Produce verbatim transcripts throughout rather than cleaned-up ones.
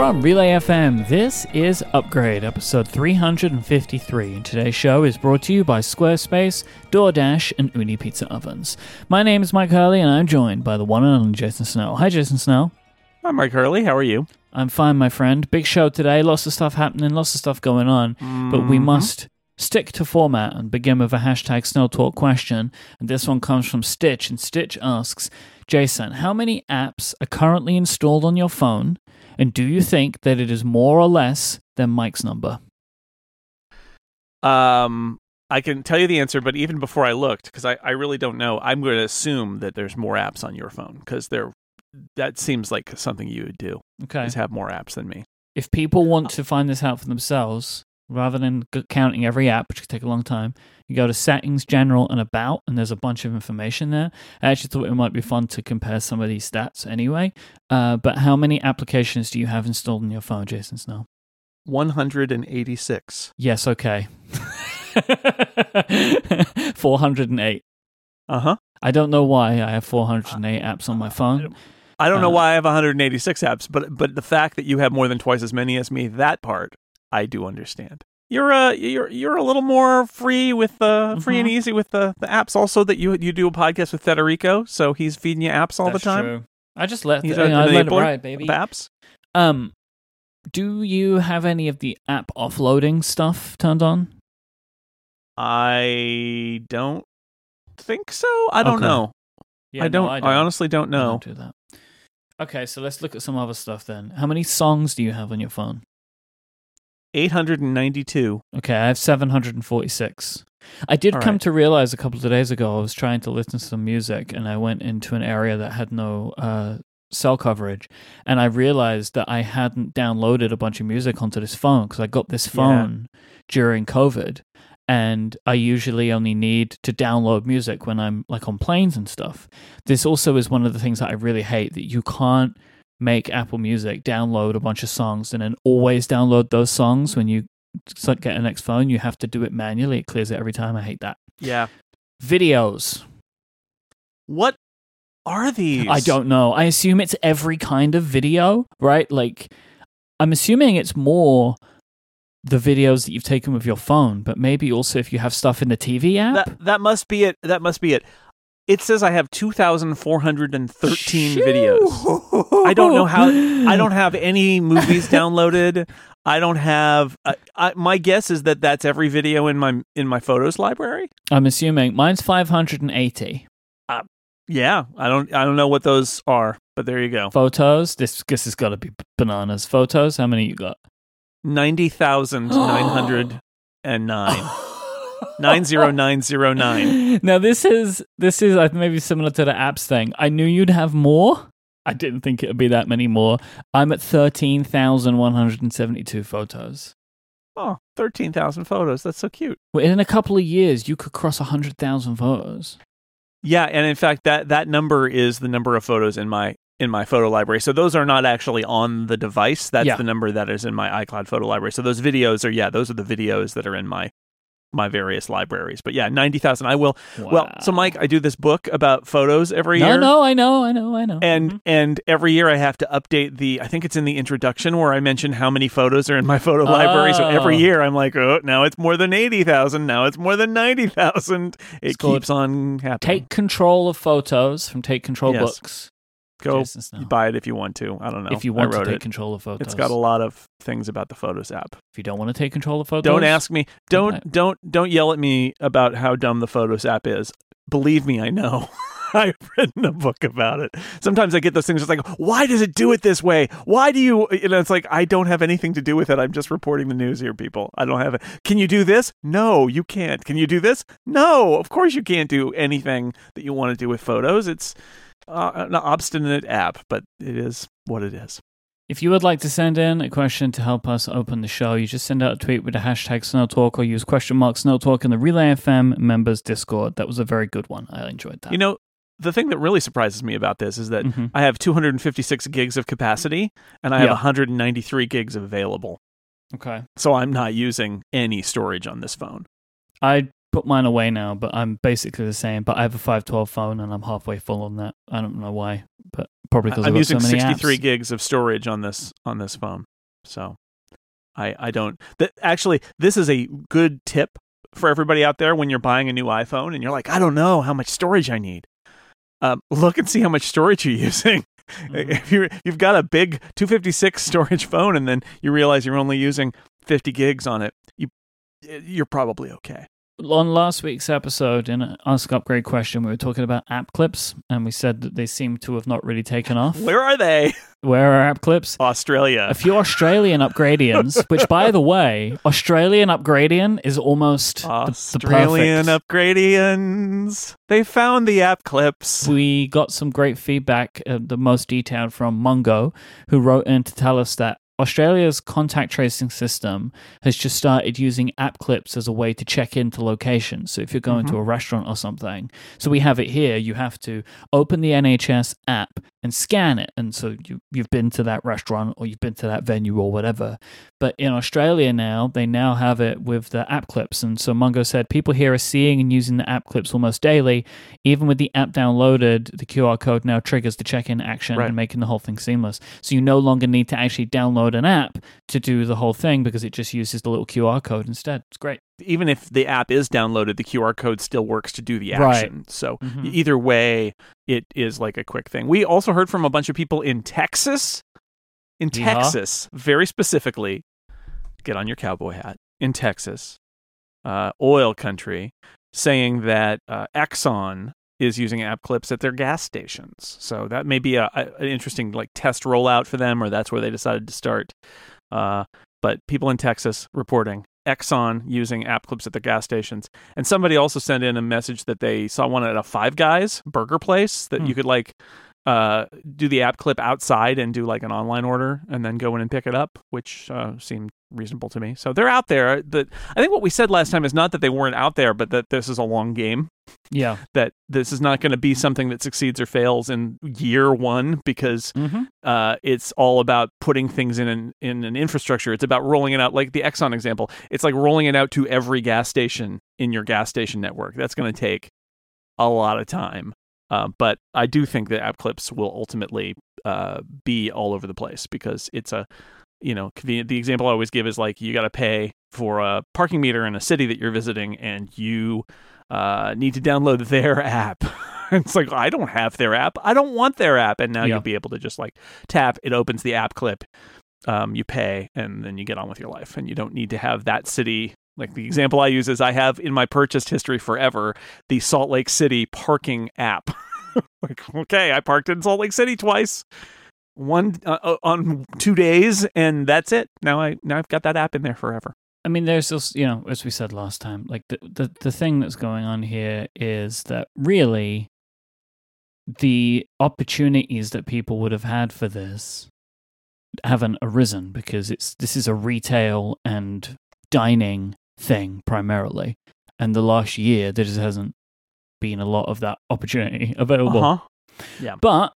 From Relay F M, this is Upgrade, episode three fifty-three. Today's show is brought to you by Squarespace, DoorDash, and Ooni Pizza Ovens. My name is Mike Hurley, and I'm joined by the one and only Jason Snell. Hi, Jason Snell. Hi, Mike Hurley. How are you? I'm fine, my friend. Big show today. Lots of stuff happening, lots of stuff going on, mm-hmm. but we must stick to format and begin with a hashtag Snell Talk question. And this one comes from Stitch, and Stitch asks, Jason, how many apps are currently installed on your phone? And do you think that it is more or less than Mike's number? Um, I can tell you the answer, but even before I looked, because I, I really don't know, I'm going to assume that there's more apps on your phone, because there, that seems like something you would do, okay, is have more apps than me. If people want to find this out for themselves, rather than counting every app, which could take a long time, you go to Settings, General, and About, and there's a bunch of information there. I actually thought it might be fun to compare some of these stats anyway. Uh, but how many applications do you have installed on your phone, Jason Snell? one hundred eighty-six. Yes, okay. four hundred eight. Uh-huh. I don't know why I have four hundred eight apps on my phone. I don't know uh, why I have one hundred eighty-six apps, but but the fact that you have more than twice as many as me, that part, I do understand. You're a you're you're a little more free with the mm-hmm. free and easy with the, the apps. Also, that you you do a podcast with Federico, so he's feeding you apps all That's the time. True. I just let the, you know, I let it ride, baby. Apps. Um, do you have any of the app offloading stuff turned on? I don't think so. I don't okay. know. Yeah, I don't. No, I don't. I honestly don't know. I don't do that. Okay, so let's look at some other stuff then. How many songs do you have on your phone? eight hundred ninety-two. Okay, I have seven hundred forty-six. I did All come right. to realize a couple of days ago I was trying to listen to some music and I went into an area that had no uh, cell coverage, and I realized that I hadn't downloaded a bunch of music onto this phone because I got this phone yeah. during COVID, and I usually only need to download music when I'm like on planes and stuff. This also is one of the things that I really hate, that you can't make Apple Music download a bunch of songs and then always download those songs when you get an next phone. You have to do it manually. It clears it every time. I hate that. Yeah. Videos. What are these? I don't know. I assume it's every kind of video, right? Like, I'm assuming it's more the videos that you've taken with your phone, but maybe also if you have stuff in the T V app. That, that must be it. That must be it. It says I have two thousand four hundred thirteen Shoo. videos. I don't know how. I don't have any movies downloaded. I don't have. Uh, I, my guess is that that's every video in my in my photos library. I'm assuming mine's five hundred eighty. Uh, yeah, I don't. I don't know what those are, but there you go. Photos. This this has got to be bananas. Photos. How many you got? ninety thousand nine hundred nine. nine zero nine zero nine. Now this is this is maybe similar to the apps thing. I knew you'd have more. I didn't think it would be that many more. I'm at thirteen thousand one hundred seventy-two photos. Oh, thirteen thousand photos. That's so cute. Well, in a couple of years, you could cross one hundred thousand photos. Yeah, and in fact, that that number is the number of photos in my in my photo library. So those are not actually on the device. That's yeah. the number that is in my iCloud photo library. So those videos are yeah, those are the videos that are in my my various libraries. But yeah, ninety thousand. I will. Wow. Well, so Mike, I do this book about photos every no, year. No, no, I know, I know, I know. And mm-hmm. and every year I have to update the, I think it's in the introduction where I mention how many photos are in my photo oh. library. So every year I'm like, oh, now it's more than eighty thousand. Now it's more than ninety thousand. It it's keeps on happening. Take Control of Photos from Take Control yes. Books. Go buy it if you want to. I don't know. If you want to take it. Control of photos. It's got a lot of things about the Photos app. If you don't want to take control of photos. Don't ask me. Don't don't don't, don't yell at me about how dumb the Photos app is. Believe me, I know. I've written a book about it. Sometimes I get those things just like, why does it do it this way? Why do you, you know, it's like, I don't have anything to do with it. I'm just reporting the news here, people. I don't have it. Can you do this? No, you can't. Can you do this? No, of course you can't do anything that you want to do with photos. It's Uh, an obstinate app, but it is what it is. If you would like to send in a question to help us open the show, you just send out a tweet with a hashtag SnellTalk or use question mark SnellTalk in the Relay F M members Discord. That was a very good one. I enjoyed that. You know, the thing that really surprises me about this is that mm-hmm. I have two hundred fifty-six gigs of capacity and I have yeah. one hundred ninety-three gigs available. Okay. So I'm not using any storage on this phone. I put mine away now, but I'm basically the same. But I have a five twelve phone, and I'm halfway full on that. I don't know why, but probably because I'm I've got using so many sixty-three apps. gigs of storage on this on this phone. So I I don't. That, actually, this is a good tip for everybody out there when you're buying a new iPhone and you're like, I don't know how much storage I need. Um, look and see how much storage you're using. Mm-hmm. If you're, you've got a big two fifty-six storage phone and then you realize you're only using fifty gigs on it, you, you're probably okay. On last week's episode in Ask Upgrade Question, we were talking about app clips, and we said that they seem to have not really taken off. Where are they? Where are app clips? Australia. A few Australian Upgradians, which, by the way, Australian Upgradian is almost Australian the, the perfect. Australian Upgradians. They found the app clips. We got some great feedback, uh, the most detailed from Mungo, who wrote in to tell us that Australia's contact tracing system has just started using app clips as a way to check into locations. So if you're going mm-hmm. to a restaurant or something, so we have it here, you have to open the N H S app and scan it. And so you, you've been to that restaurant or you've been to that venue or whatever. But in Australia now, they now have it with the app clips. And so Mungo said people here are seeing and using the app clips almost daily. Even with the app downloaded, the Q R code now triggers the check-in action right. and making the whole thing seamless. So you no longer need to actually download an app to do the whole thing because it just uses the little Q R code instead. It's great. Even if the app is downloaded, the Q R code still works to do the action. Right. So mm-hmm. either way, it is like a quick thing. We also heard from a bunch of people in Texas. In yeah. Texas, very specifically, get on your cowboy hat. In Texas, uh, oil country, saying that uh, Exxon is using app clips at their gas stations. So that may be a, a, an interesting like test rollout for them, or that's where they decided to start. Uh, but people in Texas reporting Exxon using app clips at their gas stations. And somebody also sent in a message that they saw one at a Five Guys burger place that hmm. you could like uh, do the app clip outside and do like an online order and then go in and pick it up, which uh, seemed reasonable to me. So they're out there. But I think what we said last time is not that they weren't out there, but that this is a long game. Yeah. That this is not going to be something that succeeds or fails in year one because mm-hmm. uh, it's all about putting things in an, in an infrastructure. It's about rolling it out. Like the Exxon example, it's like rolling it out to every gas station in your gas station network. That's going to take a lot of time. Uh, but I do think that app clips will ultimately uh, be all over the place because it's a, you know, the, the example I always give is like you got to pay for a parking meter in a city that you're visiting and you uh, need to download their app. It's like, I don't have their app. I don't want their app. And now yeah. you'll be able to just like tap. It opens the app clip. Um, you pay and then you get on with your life and you don't need to have that city. Like the example I use is I have in my purchased history forever, the Salt Lake City parking app. Like, okay, I parked in Salt Lake City twice, one uh, on two days, and that's it. Now I now I've got that app in there forever. I mean, there's this, you know, as we said last time, like the the, the thing that's going on here is that really the opportunities that people would have had for this haven't arisen because it's this is a retail and dining thing primarily, and the last year there just hasn't been a lot of that opportunity available. Uh-huh. Yeah, but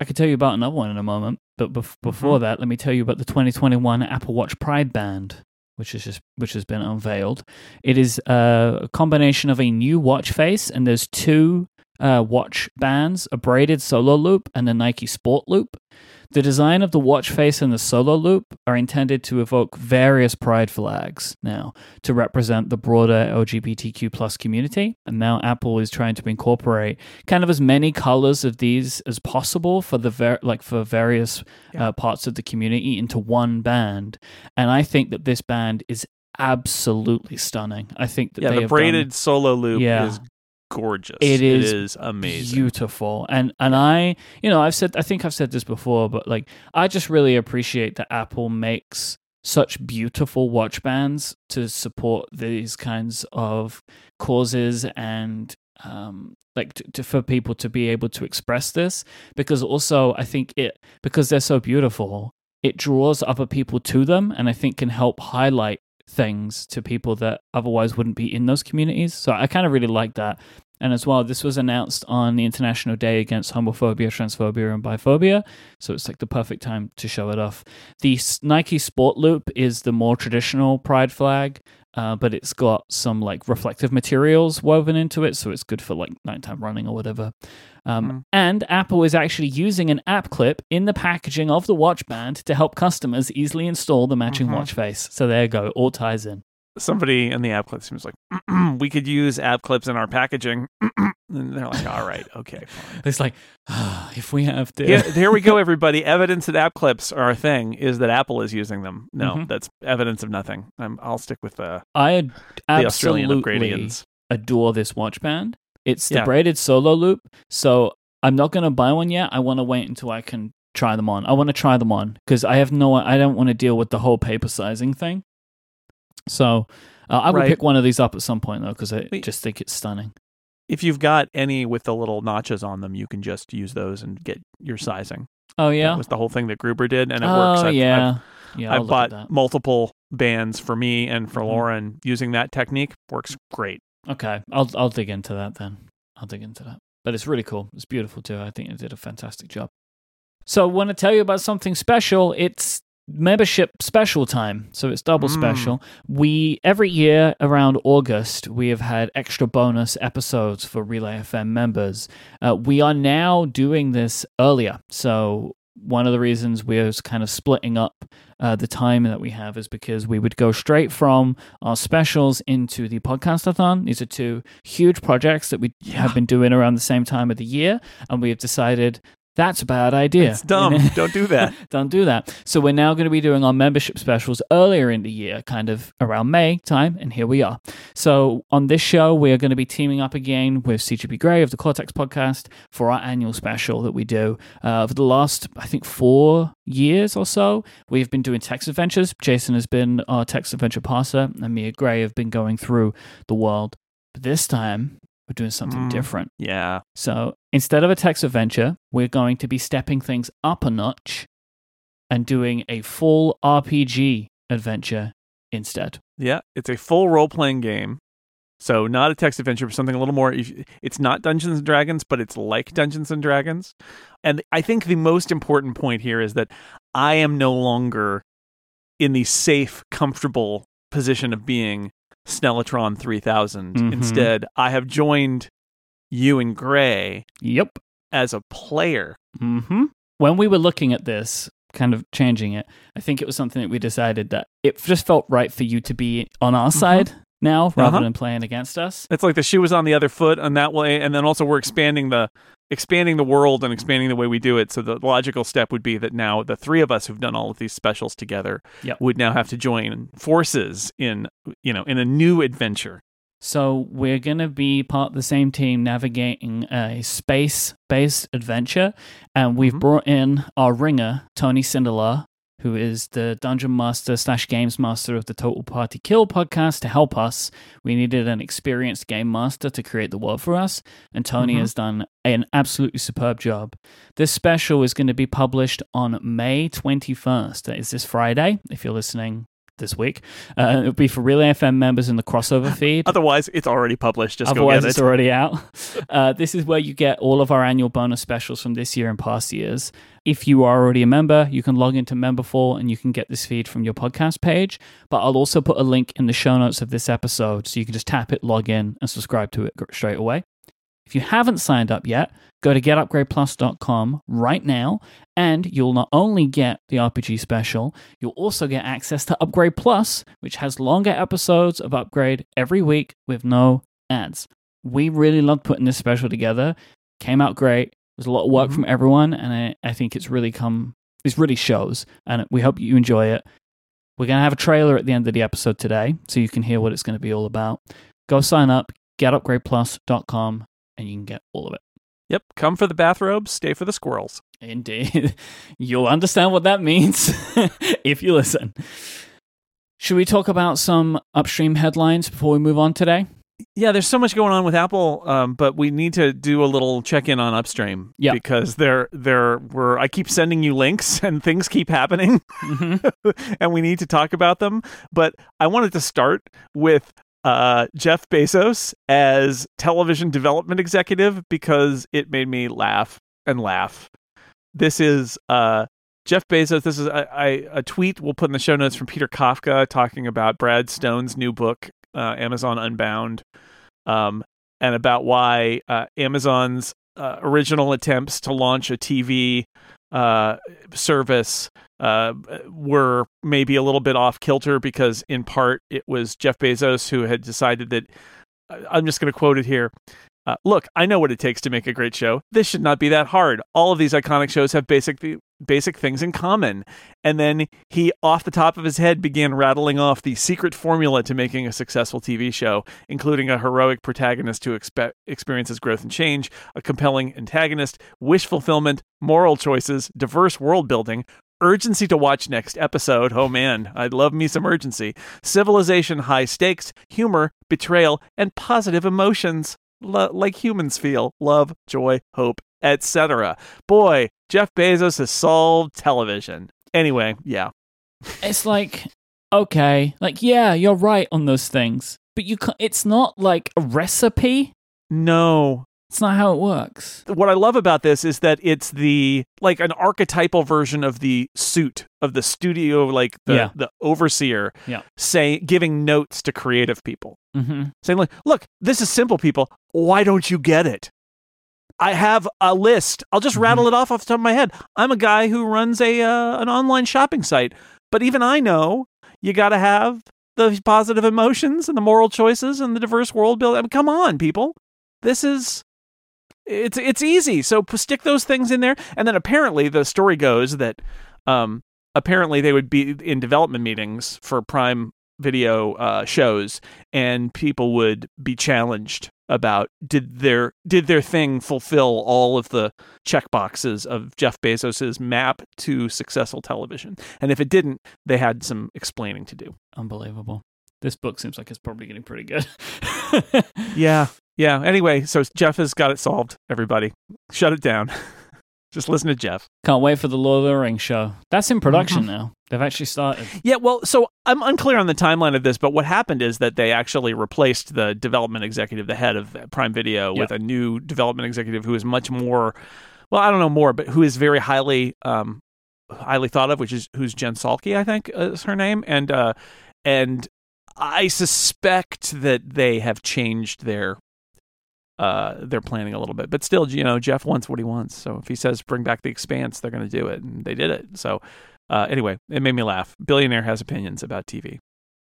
I could tell you about another one in a moment. But bef- before mm-hmm. that, let me tell you about the twenty twenty-one Apple Watch Pride Band, which is just which has been unveiled. It is uh, a combination of a new watch face, and there's two uh, watch bands: a braided solo loop and a Nike Sport loop. The design of the watch face and the solo loop are intended to evoke various pride flags now to represent the broader L G B T Q plus community. And now Apple is trying to incorporate kind of as many colors of these as possible for the ver- like for various yeah. uh, parts of the community into one band. And I think that this band is absolutely stunning. I think that yeah, they the braided done, solo loop yeah. is gorgeous. It is, it is amazing, beautiful, and and I, you know, I've said, I think I've said this before, but like I just really appreciate that Apple makes such beautiful watch bands to support these kinds of causes and um, like to, to, for people to be able to express this. Because also, I think it because they're so beautiful, it draws other people to them, and I think can help highlight things to people that otherwise wouldn't be in those communities. So I kind of really like that. And as well, this was announced on the International Day Against Homophobia, Transphobia, and Biphobia. So it's like the perfect time to show it off. The Nike Sport Loop is the more traditional pride flag. uh, but it's got some like reflective materials woven into it, so it's good for like nighttime running or whatever. Um, mm. And Apple is actually using an app clip in the packaging of the watch band to help customers easily install the matching mm-hmm. watch face. So there you go, all ties in. Somebody in the app clip seems like, we could use app clips in our packaging. And they're like, all right, okay, fine. It's like, oh, if we have to. Yeah, here we go, everybody. Evidence that app clips are a thing is that Apple is using them. No, mm-hmm. that's evidence of nothing. I'm, I'll stick with the, I ad- the Australian Upgradians. I adore this watch band. It's the yeah. braided solo loop. So I'm not going to buy one yet. I want to wait until I can try them on. I want to try them on because I have no, I don't want to deal with the whole paper sizing thing. So uh, I would right. pick one of these up at some point, though, because I Wait. just think it's stunning. If you've got any with the little notches on them, you can just use those and get your sizing. Oh, yeah? That was the whole thing that Gruber did, and it oh, works. I've, yeah. I've, yeah, I've bought multiple bands for me and for mm-hmm. Lauren. Using that technique works great. Okay. I'll I'll dig into that then. I'll dig into that. But it's really cool. It's beautiful, too. I think it did a fantastic job. So I want to tell you about something special. It's membership special time, so it's double mm. special. We every year around August we have had extra bonus episodes for Relay F M members. Uh, we are now doing this earlier, so one of the reasons we're kind of splitting up uh, the time that we have is because we would go straight from our specials into the podcastathon. These are two huge projects that we yeah. have been doing around the same time of the year, and we have decided that's a bad idea. It's dumb. Don't do that. Don't do that. So we're now going to be doing our membership specials earlier in the year, kind of around May time, and here we are. So on this show, we are going to be teaming up again with C G P Grey of the Cortex podcast for our annual special that we do. Uh, for the last, I think, four years or so, we've been doing text adventures. Jason has been our text adventure passer, and me and Grey have been going through the world. But this time, we're doing something mm, different. Yeah. So instead of a text adventure, we're going to be stepping things up a notch and doing a full R P G adventure instead. Yeah, it's a full role-playing game. So not a text adventure, but something a little more. It's not Dungeons and Dragons, but it's like Dungeons and Dragons. And I think the most important point here is that I am no longer in the safe, comfortable position of being Snellatron three thousand. Mm-hmm. Instead, I have joined you and Gray yep. as a player. Mm-hmm. When we were looking at this, kind of changing it, I think it was something that we decided that it just felt right for you to be on our mm-hmm. side now rather uh-huh. than playing against us. It's like the shoe was on the other foot on that way, and then also we're expanding the expanding the world and expanding the way we do it. So the logical step would be that now the three of us who've done all of these specials together yep. would now have to join forces in, you know, in a new adventure. So we're going to be part of the same team navigating a space-based adventure, and we've mm-hmm. brought in our ringer, Tony Sindelar, who is the Dungeon Master slash Games Master of the Total Party Kill podcast, to help us. We needed an experienced Game Master to create the world for us, and Tony mm-hmm. has done an absolutely superb job. This special is going to be published on May twenty-first. That is this Friday, if you're listening this week. Uh, it'll be for Relay F M members in the crossover feed. Otherwise, it's already published. Just Otherwise, go get it. it's already out. Uh, this is where you get all of our annual bonus specials from this year and past years. If you are already a member, you can log into Memberful and you can get this feed from your podcast page. But I'll also put a link in the show notes of this episode, so you can just tap it, log in, and subscribe to it straight away. If you haven't signed up yet, go to get upgrade plus dot com right now, and you'll not only get the R P G special, you'll also get access to Upgrade Plus, which has longer episodes of Upgrade every week with no ads. We really loved putting this special together. Came out great. There's a lot of work mm-hmm. from everyone, and I, I think it's really come, it really shows, and we hope you enjoy it. We're going to have a trailer at the end of the episode today, so you can hear what it's going to be all about. Go sign up, get upgrade plus dot com, and you can get all of it. Yep, come for the bathrobes, stay for the squirrels. Indeed. You'll understand what that means if you listen. Should we talk about some upstream headlines before we move on today? Yeah, there's so much going on with Apple, um, but we need to do a little check-in on Upstream yep. because there, there were. I keep sending you links and things keep happening, mm-hmm. and we need to talk about them. But I wanted to start with uh, Jeff Bezos as television development executive because it made me laugh and laugh. This is uh, Jeff Bezos, this is a, I, a tweet we'll put in the show notes from Peter Kafka talking about Brad Stone's new book, uh, Amazon Unbound, um, and about why uh, Amazon's uh, original attempts to launch a T V uh, service uh, were maybe a little bit off kilter because, in part, it was Jeff Bezos who had decided that, I'm just going to quote it here, Uh, look, I know what it takes to make a great show. This should not be that hard. All of these iconic shows have basic basic things in common. And then he, off the top of his head, began rattling off the secret formula to making a successful T V show, including a heroic protagonist who expe- experiences growth and change, a compelling antagonist, wish fulfillment, moral choices, diverse world building, urgency to watch next episode. Oh man, I'd love me some urgency. Civilization, high stakes, humor, betrayal, and positive emotions. L- like humans feel, love, joy, hope, et cetera. Boy, Jeff Bezos has solved television. Anyway, yeah. It's like, okay, like, yeah, you're right on those things, but you can't, it's not like a recipe. No. It's not how it works. What I love about this is that it's the, like, an archetypal version of the suit, of the studio, like the, yeah. the overseer, yeah. say, giving notes to creative people. Mm-hmm. Saying, like, look, this is simple, people. Why don't you get it? I have a list. I'll just mm-hmm. rattle it off off the top of my head. I'm a guy who runs a uh, an online shopping site. But even I know you got to have the positive emotions and the moral choices and the diverse world building. I mean, come on, people. This is... It's it's easy, so stick those things in there. And then apparently the story goes that um, apparently they would be in development meetings for Prime Video uh, shows, and people would be challenged about did their did their thing fulfill all of the checkboxes of Jeff Bezos's map to successful television. And if it didn't, they had some explaining to do. Unbelievable. This book seems like it's probably getting pretty good. yeah. Yeah, anyway, so Jeff has got it solved, everybody. Shut it down. Just listen to Jeff. Can't wait for the Lord of the Rings show. That's in production mm-hmm. now. They've actually started. Yeah, well, so I'm unclear on the timeline of this, but what happened is that they actually replaced the development executive, the head of Prime Video, yep. with a new development executive who is much more, well, I don't know more, but who is very highly um, highly thought of, which is who's Jen Psaki, I think is her name, and uh, and I suspect that they have changed their... Uh, they're planning a little bit, but still, you know, Jeff wants what he wants. So if he says bring back The Expanse, they're going to do it, and they did it. So uh, anyway, it made me laugh. Billionaire has opinions about T V.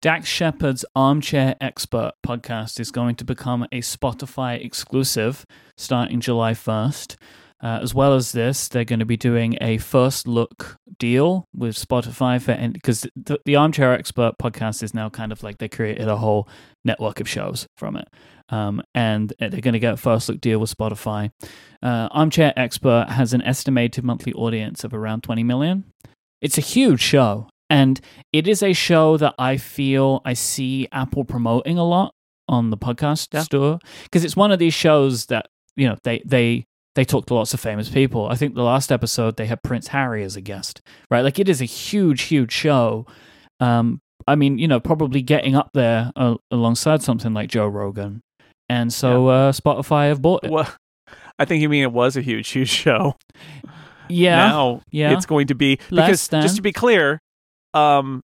Dax Shepard's Armchair Expert podcast is going to become a Spotify exclusive starting July first. Uh, as well as this, they're going to be doing a first look deal with Spotify for because the, the Armchair Expert podcast is now kind of like they created a whole network of shows from it. Um, and they're going to get a first look deal with Spotify. Uh, Armchair Expert has an estimated monthly audience of around twenty million. It's a huge show. And it is a show that I feel I see Apple promoting a lot on the podcast yeah. store. Because it's one of these shows that, you know, they, they, they talk to lots of famous people. I think the last episode they had Prince Harry as a guest, right? Like it is a huge, huge show. Um, I mean, you know, probably getting up there uh, alongside something like Joe Rogan. And so yeah. uh, Spotify have bought it. Well, I think you mean it was a huge, huge show. Yeah. Now yeah. it's going to be, because just to be clear, um,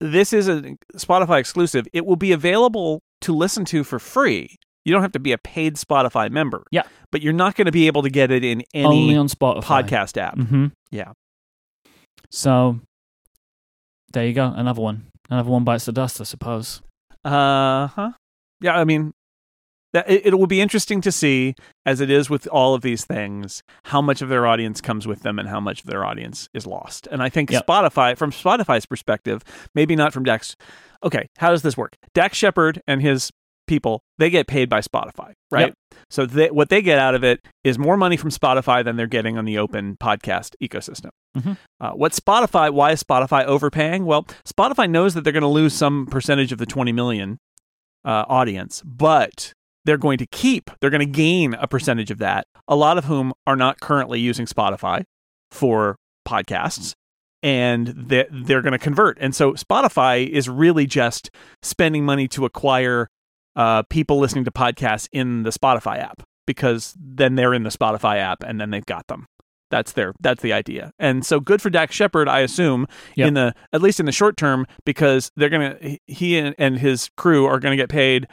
this is a Spotify exclusive. It will be available to listen to for free. You don't have to be a paid Spotify member. Yeah. But you're not going to be able to get it in any Only on Spotify. Podcast app. Mm-hmm. Yeah. So there you go. Another one. Another one bites the dust, I suppose. Uh-huh. Yeah, I mean... That it will be interesting to see, as it is with all of these things, how much of their audience comes with them and how much of their audience is lost. And I think yep. Spotify, from Spotify's perspective, maybe not from Dax. Okay, how does this work? Dax Shepard and his people, they get paid by Spotify, right? Yep. So they, what they get out of it is more money from Spotify than they're getting on the open podcast ecosystem. Mm-hmm. Uh, what Spotify? Why is Spotify overpaying? Well, Spotify knows that they're going to lose some percentage of the twenty million uh, audience, but... They're going to keep, they're going to gain a percentage of that, a lot of whom are not currently using Spotify for podcasts, and they're, they're going to convert. And so Spotify is really just spending money to acquire uh, people listening to podcasts in the Spotify app, because then they're in the Spotify app and then they've got them. That's their, that's the idea. And so good for Dax Shepard, I assume, yep. in the, at least in the short term, because they're going to, he and, and his crew are going to get paid,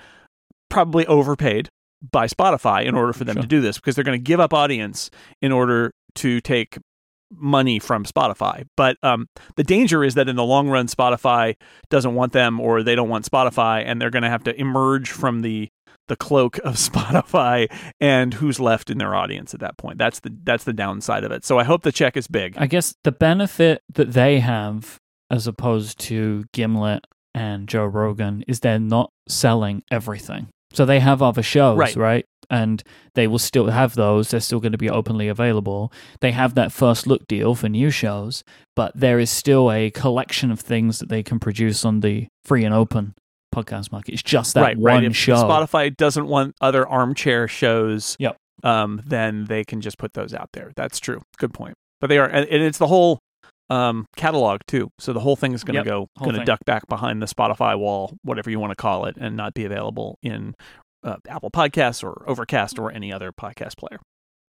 probably overpaid by Spotify in order for them sure. to do this, because they're going to give up audience in order to take money from Spotify. But um, the danger is that in the long run, Spotify doesn't want them, or they don't want Spotify, and they're going to have to emerge from the the cloak of Spotify, and who's left in their audience at that point. That's the that's the downside of it. So I hope the check is big. I guess the benefit that they have, as opposed to Gimlet and Joe Rogan, is they're not selling everything. So they have other shows, right? right? And they will still have those. They're still going to be openly available. They have that first look deal for new shows, but there is still a collection of things that they can produce on the free and open podcast market. It's just that right, one right. show. If Spotify doesn't want other armchair shows, yep. um, then they can just put those out there. That's true. Good point. But they are, and it's the whole um, catalog too. So the whole thing is going to yep, go, going to duck back behind the Spotify wall, whatever you want to call it, and not be available in Uh, Apple Podcasts or Overcast or any other podcast player.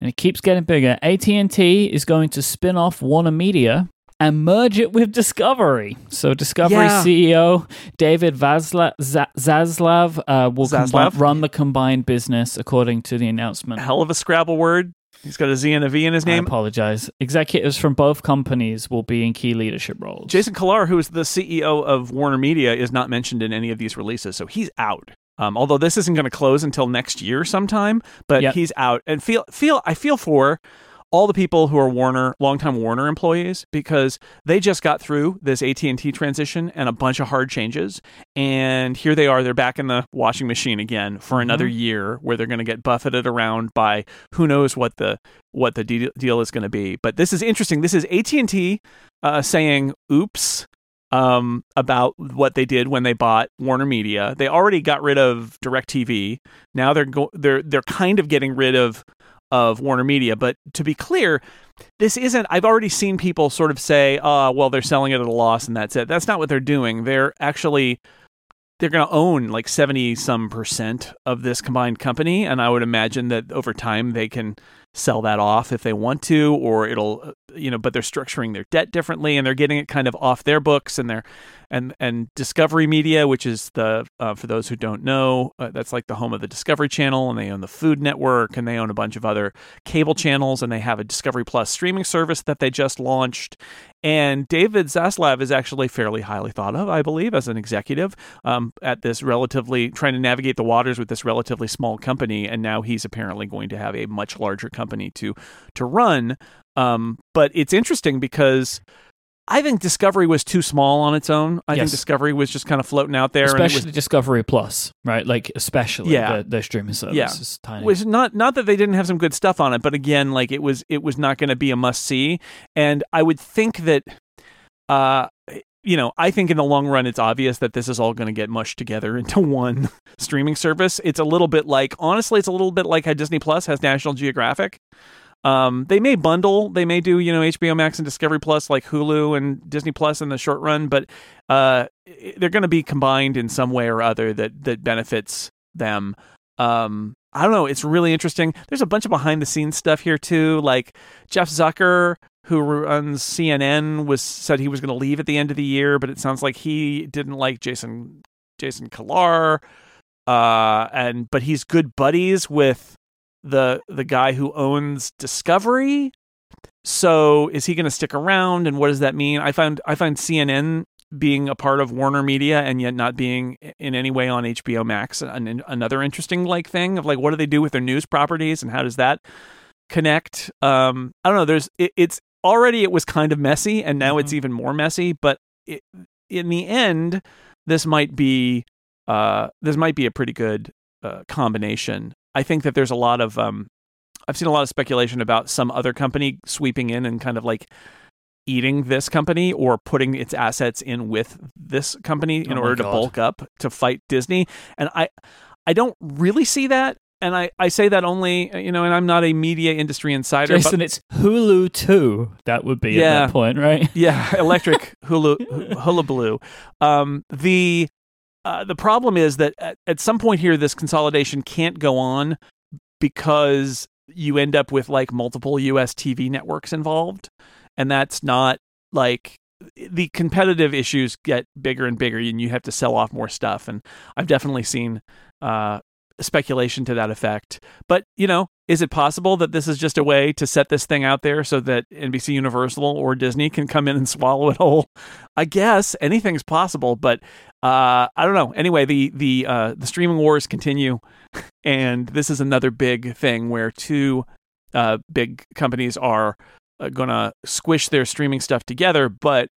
And it keeps getting bigger. A T and T is going to spin off Warner Media and merge it with Discovery. So Discovery yeah. C E O David Zaslav Zaslav uh, will Zaslav. Combi- run the combined business, according to the announcement. Hell of a Scrabble word. He's got a Z and a V in his name. I apologize. Executives from both companies will be in key leadership roles. Jason Kilar, who is the C E O of Warner Media, is not mentioned in any of these releases, so he's out. Um, although this isn't going to close until next year sometime, but yep. he's out. And feel feel I feel for all the people who are Warner, longtime Warner employees, because they just got through this A T and T transition and a bunch of hard changes. And here they are, they're back in the washing machine again for another mm-hmm. year, where they're going to get buffeted around by who knows what the what the de- deal is going to be. But this is interesting. This is A T and T uh, saying, oops. Um, about what they did when they bought Warner Media. They already got rid of DirecTV. Now they're go- they're they're kind of getting rid of of Warner Media. But to be clear, this isn't. I've already seen people sort of say, "Oh, well, they're selling it at a loss, and that's it." That's not what they're doing. They're actually they're going to own like seventy some percent of this combined company, and I would imagine that over time they can sell that off if they want to, or it'll, you know, but they're structuring their debt differently, and they're getting it kind of off their books. And their and and Discovery Media, which is the uh, for those who don't know, uh, that's like the home of the Discovery Channel, and they own the Food Network, and they own a bunch of other cable channels, and they have a Discovery Plus streaming service that they just launched. And David Zaslav is actually fairly highly thought of, I believe, as an executive um, at this relatively, trying to navigate the waters with this relatively small company, and now he's apparently going to have a much larger company. company to to run. Um, but it's interesting because I think Discovery was too small on its own. I yes. think Discovery was just kind of floating out there. Especially and it was, Discovery Plus, right? Like, especially yeah. the, the streaming service yeah. is tiny. Which not, not that they didn't have some good stuff on it, but again, like it was it was not going to be a must-see. And I would think that, uh, you know, I think in the long run, it's obvious that this is all going to get mushed together into one streaming service. It's a little bit like, honestly, it's a little bit like how Disney Plus has National Geographic. Um, they may bundle, they may do, you know, H B O Max and Discovery Plus, like Hulu and Disney Plus in the short run, but uh, they're going to be combined in some way or other that that benefits them. Um, I don't know. It's really interesting. There's a bunch of behind the scenes stuff here too, like Jeff Zucker, who runs C N N, was said he was going to leave at the end of the year, but it sounds like he didn't like Jason Jason Kilar, uh, and but he's good buddies with the the guy who owns Discovery. So is he going to stick around, and what does that mean? I find I find C N N being a part of Warner Media and yet not being in any way on H B O Max an, another interesting like thing of like, what do they do with their news properties and how does that connect? Um, I don't know. There's it, it's. Already it was kind of messy, and now it's even more messy. But it, in the end, this might be uh, this might be a pretty good uh, combination. I think that there's a lot of um, I've seen a lot of speculation about some other company sweeping in and kind of like eating this company or putting its assets in with this company in oh order to bulk up to fight Disney. And I I don't really see that. And I, I say that only, you know, and I'm not a media industry insider. Jason, but it's Hulu two. That would be yeah, at that point, right? Yeah, electric Hulu, Hullabaloo. Um, the uh, the problem is that at, at some point here, this consolidation can't go on because you end up with like multiple U S T V networks involved. And that's not like, the competitive issues get bigger and bigger and you have to sell off more stuff. And I've definitely seen uh, speculation to that effect. But, you know, is it possible that this is just a way to set this thing out there so that N B C Universal or Disney can come in and swallow it whole? I guess anything's possible, but uh, I don't know. Anyway, the the uh, the streaming wars continue. And this is another big thing where two uh, big companies are going to squish their streaming stuff together, but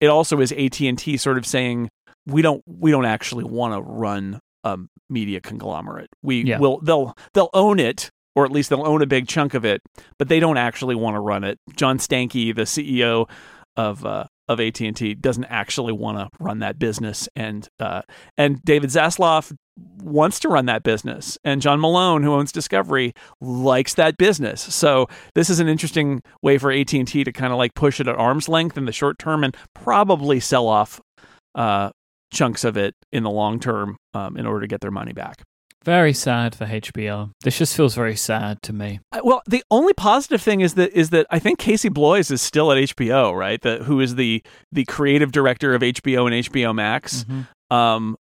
it also is A T and T sort of saying we don't we don't actually want to run a media conglomerate. We yeah. will they'll they'll own it, or at least they'll own a big chunk of it, but they don't actually want to run it. John Stankey, the C E O of uh, of A T and T, doesn't actually want to run that business, and uh, and David Zaslav wants to run that business, and John Malone, who owns Discovery, likes that business. So this is an interesting way for A T and T to kind of like push it at arm's length in the short term and probably sell off uh, chunks of it in the long term um, in order to get their money back. Very sad for H B O. This just feels very sad to me. Well, the only positive thing is that is that I think Casey Bloys is still at H B O, right? The, who is the the creative director of H B O and H B O Max. Mm-hmm. Um,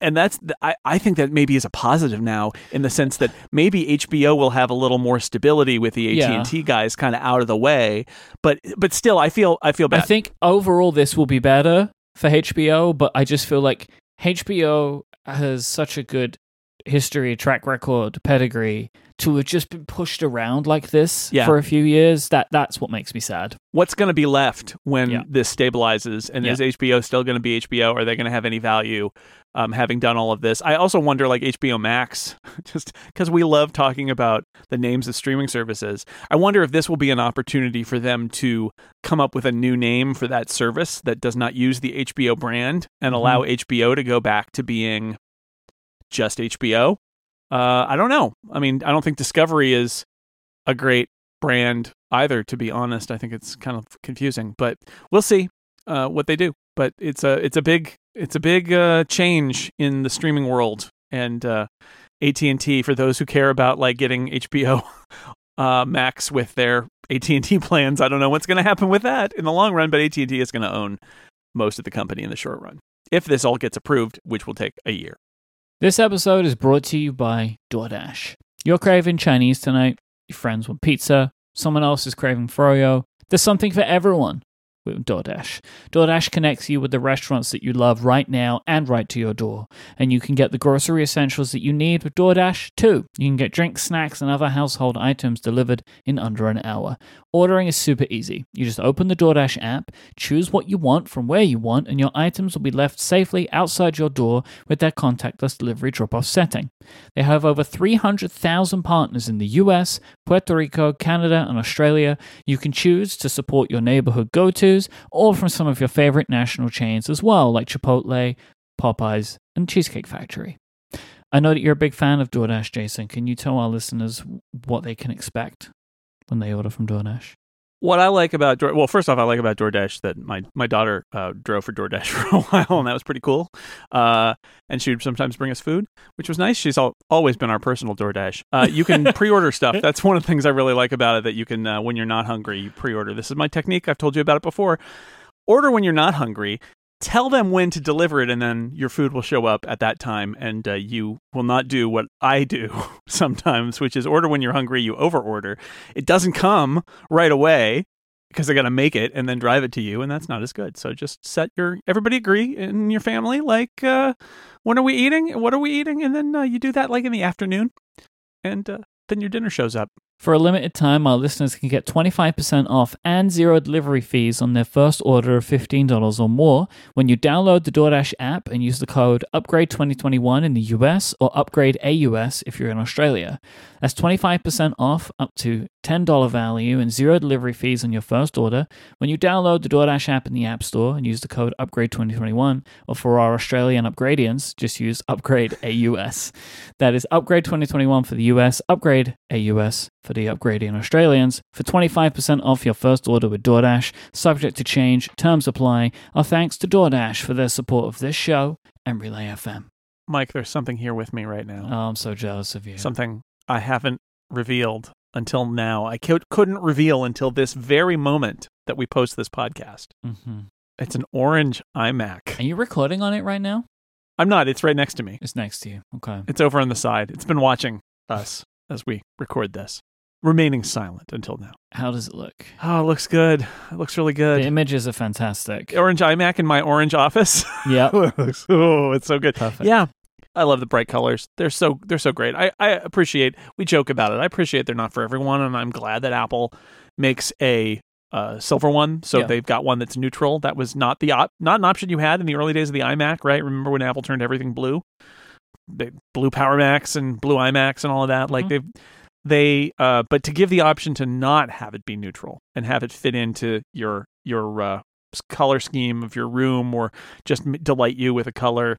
And that's, I, I think that maybe is a positive now in the sense that maybe H B O will have a little more stability with the A T and T yeah. guys kind of out of the way, but but still, I feel I feel bad. I think overall this will be better for H B O, but I just feel like H B O has such a good history, track record, pedigree to have just been pushed around like this yeah. for a few years. That that's what makes me sad. What's going to be left when yeah. this stabilizes? And yeah. is H B O still going to be H B O? Are they going to have any value? Um, having done all of this, I also wonder, like H B O Max, just because we love talking about the names of streaming services, I wonder if this will be an opportunity for them to come up with a new name for that service that does not use the H B O brand and allow mm-hmm. H B O to go back to being just H B O. Uh, I don't know. I mean, I don't think Discovery is a great brand either, to be honest. I think it's kind of confusing, but we'll see uh, what they do. But it's a it's a big It's a big uh, change in the streaming world, and uh, A T and T, for those who care about like getting H B O uh, Max with their A T and T plans, I don't know what's going to happen with that in the long run, but A T and T is going to own most of the company in the short run, if this all gets approved, which will take a year. This episode is brought to you by DoorDash. You're craving Chinese tonight, your friends want pizza, someone else is craving froyo. There's something for everyone. DoorDash. DoorDash connects you with the restaurants that you love right now and right to your door. And you can get the grocery essentials that you need with DoorDash too. You can get drinks, snacks, and other household items delivered in under an hour. Ordering is super easy. You just open the DoorDash app, choose what you want from where you want, and your items will be left safely outside your door with their contactless delivery drop-off setting. They have over three hundred thousand partners in the U S, Puerto Rico, Canada, and Australia. You can choose to support your neighborhood go-to, or from some of your favorite national chains as well, like Chipotle, Popeyes, and Cheesecake Factory. I know that you're a big fan of DoorDash, Jason. Can you tell our listeners what they can expect when they order from DoorDash? What I like about DoorDash, well, first off, I like about DoorDash that my, my daughter uh, drove for DoorDash for a while, and that was pretty cool. Uh, and she would sometimes bring us food, which was nice. She's al- always been our personal DoorDash. Uh, you can pre-order stuff. That's one of the things I really like about it, that you can, uh, when you're not hungry, you pre-order. This is my technique. I've told you about it before. Order when you're not hungry. Tell them when to deliver it, and then your food will show up at that time, and uh, you will not do what I do sometimes, which is order when you're hungry, you overorder. It doesn't come right away because they got to make it and then drive it to you, and that's not as good. So just set your, everybody agree in your family, like, uh, when are we eating? What are we eating? And then uh, you do that like in the afternoon, and uh, then your dinner shows up. For a limited time, our listeners can get twenty-five percent off and zero delivery fees on their first order of fifteen dollars or more when you download the DoorDash app and use the code upgrade twenty twenty-one in the U S or upgrade A U S if you're in Australia. That's twenty-five percent off, up to ten dollars value, and zero delivery fees on your first order when you download the DoorDash app in the App Store and use the code upgrade twenty twenty-one, or for our Australian upgradians, just use upgrade A U S. That is upgrade twenty twenty-one for the U S, upgrade A U S for the upgrading Australians, for twenty-five percent off your first order with DoorDash, subject to change, terms apply. Our thanks to DoorDash for their support of this show and Relay F M. Mike, there's something here with me right now. Oh, I'm so jealous of you. Something I haven't revealed until now. I c- couldn't reveal until this very moment that we post this podcast. Mm-hmm. It's an orange iMac. Are you recording on it right now? I'm not. It's right next to me. It's next to you. Okay. It's over on the side. It's been watching us as we record this, remaining silent until now. How does it look? Oh, it looks good. It looks really good. The images are fantastic. Orange iMac in my orange office. Yeah. Oh, it's so good. Perfect. Yeah. I love the bright colors. They're so they're so great. I, I appreciate, we joke about it. I appreciate they're not for everyone, and I'm glad that Apple makes a uh, silver one. So yeah. They've got one that's neutral. That was not the op- not an option you had in the early days of the iMac, right? Remember when Apple turned everything blue? They, blue Power Macs and blue iMacs and all of that. Mm-hmm. Like they've they uh, but to give the option to not have it be neutral and have it fit into your your uh, color scheme of your room, or just delight you with a color.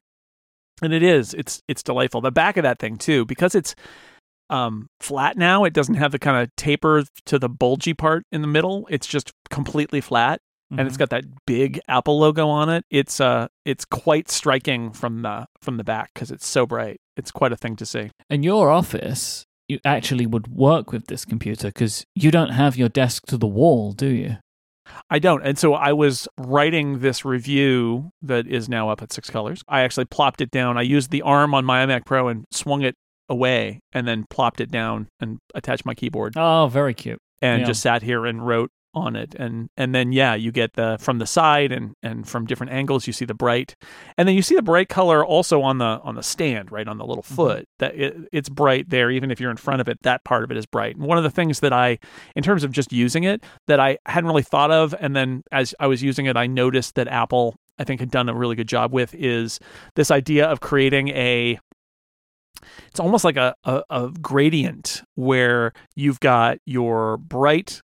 And it is. It's it's delightful. The back of that thing, too, because it's um, flat now, it doesn't have the kind of taper to the bulgy part in the middle. It's just completely flat, mm-hmm. and it's got that big Apple logo on it. It's uh, it's quite striking from the from the back because it's so bright. It's quite a thing to see. In your office, you actually would work with this computer because you don't have your desk to the wall, do you? I don't. And so I was writing this review that is now up at Six Colors. I actually plopped it down. I used the arm on my iMac Pro and swung it away and then plopped it down and attached my keyboard. Oh, very cute. And yeah. just sat here and wrote on it. And and then, yeah, you get the from the side and, and from different angles, you see the bright. And then you see the bright color also on the on the stand, right, on the little foot. Mm-hmm. That it, it's bright there. Even if you're in front of it, that part of it is bright. And one of the things that I, in terms of just using it, that I hadn't really thought of, and then as I was using it, I noticed that Apple, I think, had done a really good job with, is this idea of creating a, it's almost like a a, a gradient where you've got your bright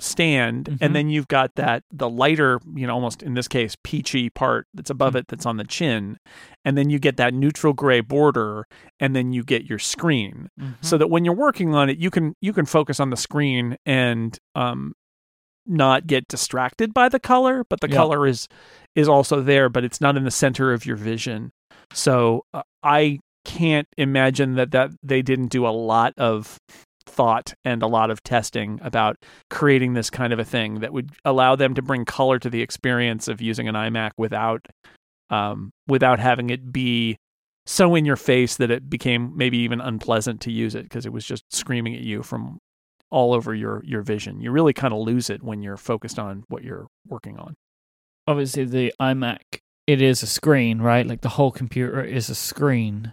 stand, mm-hmm. and then you've got that the lighter, you know, almost in this case peachy part that's above mm-hmm. it, that's on the chin, and then you get that neutral gray border, and then you get your screen, mm-hmm. so that when you're working on it, you can you can focus on the screen and um not get distracted by the color, but the yeah. color is is also there, but it's not in the center of your vision. So uh, I can't imagine that that they didn't do a lot of thought and a lot of testing about creating this kind of a thing that would allow them to bring color to the experience of using an iMac without um, without having it be so in your face that it became maybe even unpleasant to use it because it was just screaming at you from all over your, your vision. You really kind of lose it when you're focused on what you're working on. Obviously, the iMac, it is a screen, right? Like the whole computer is a screen.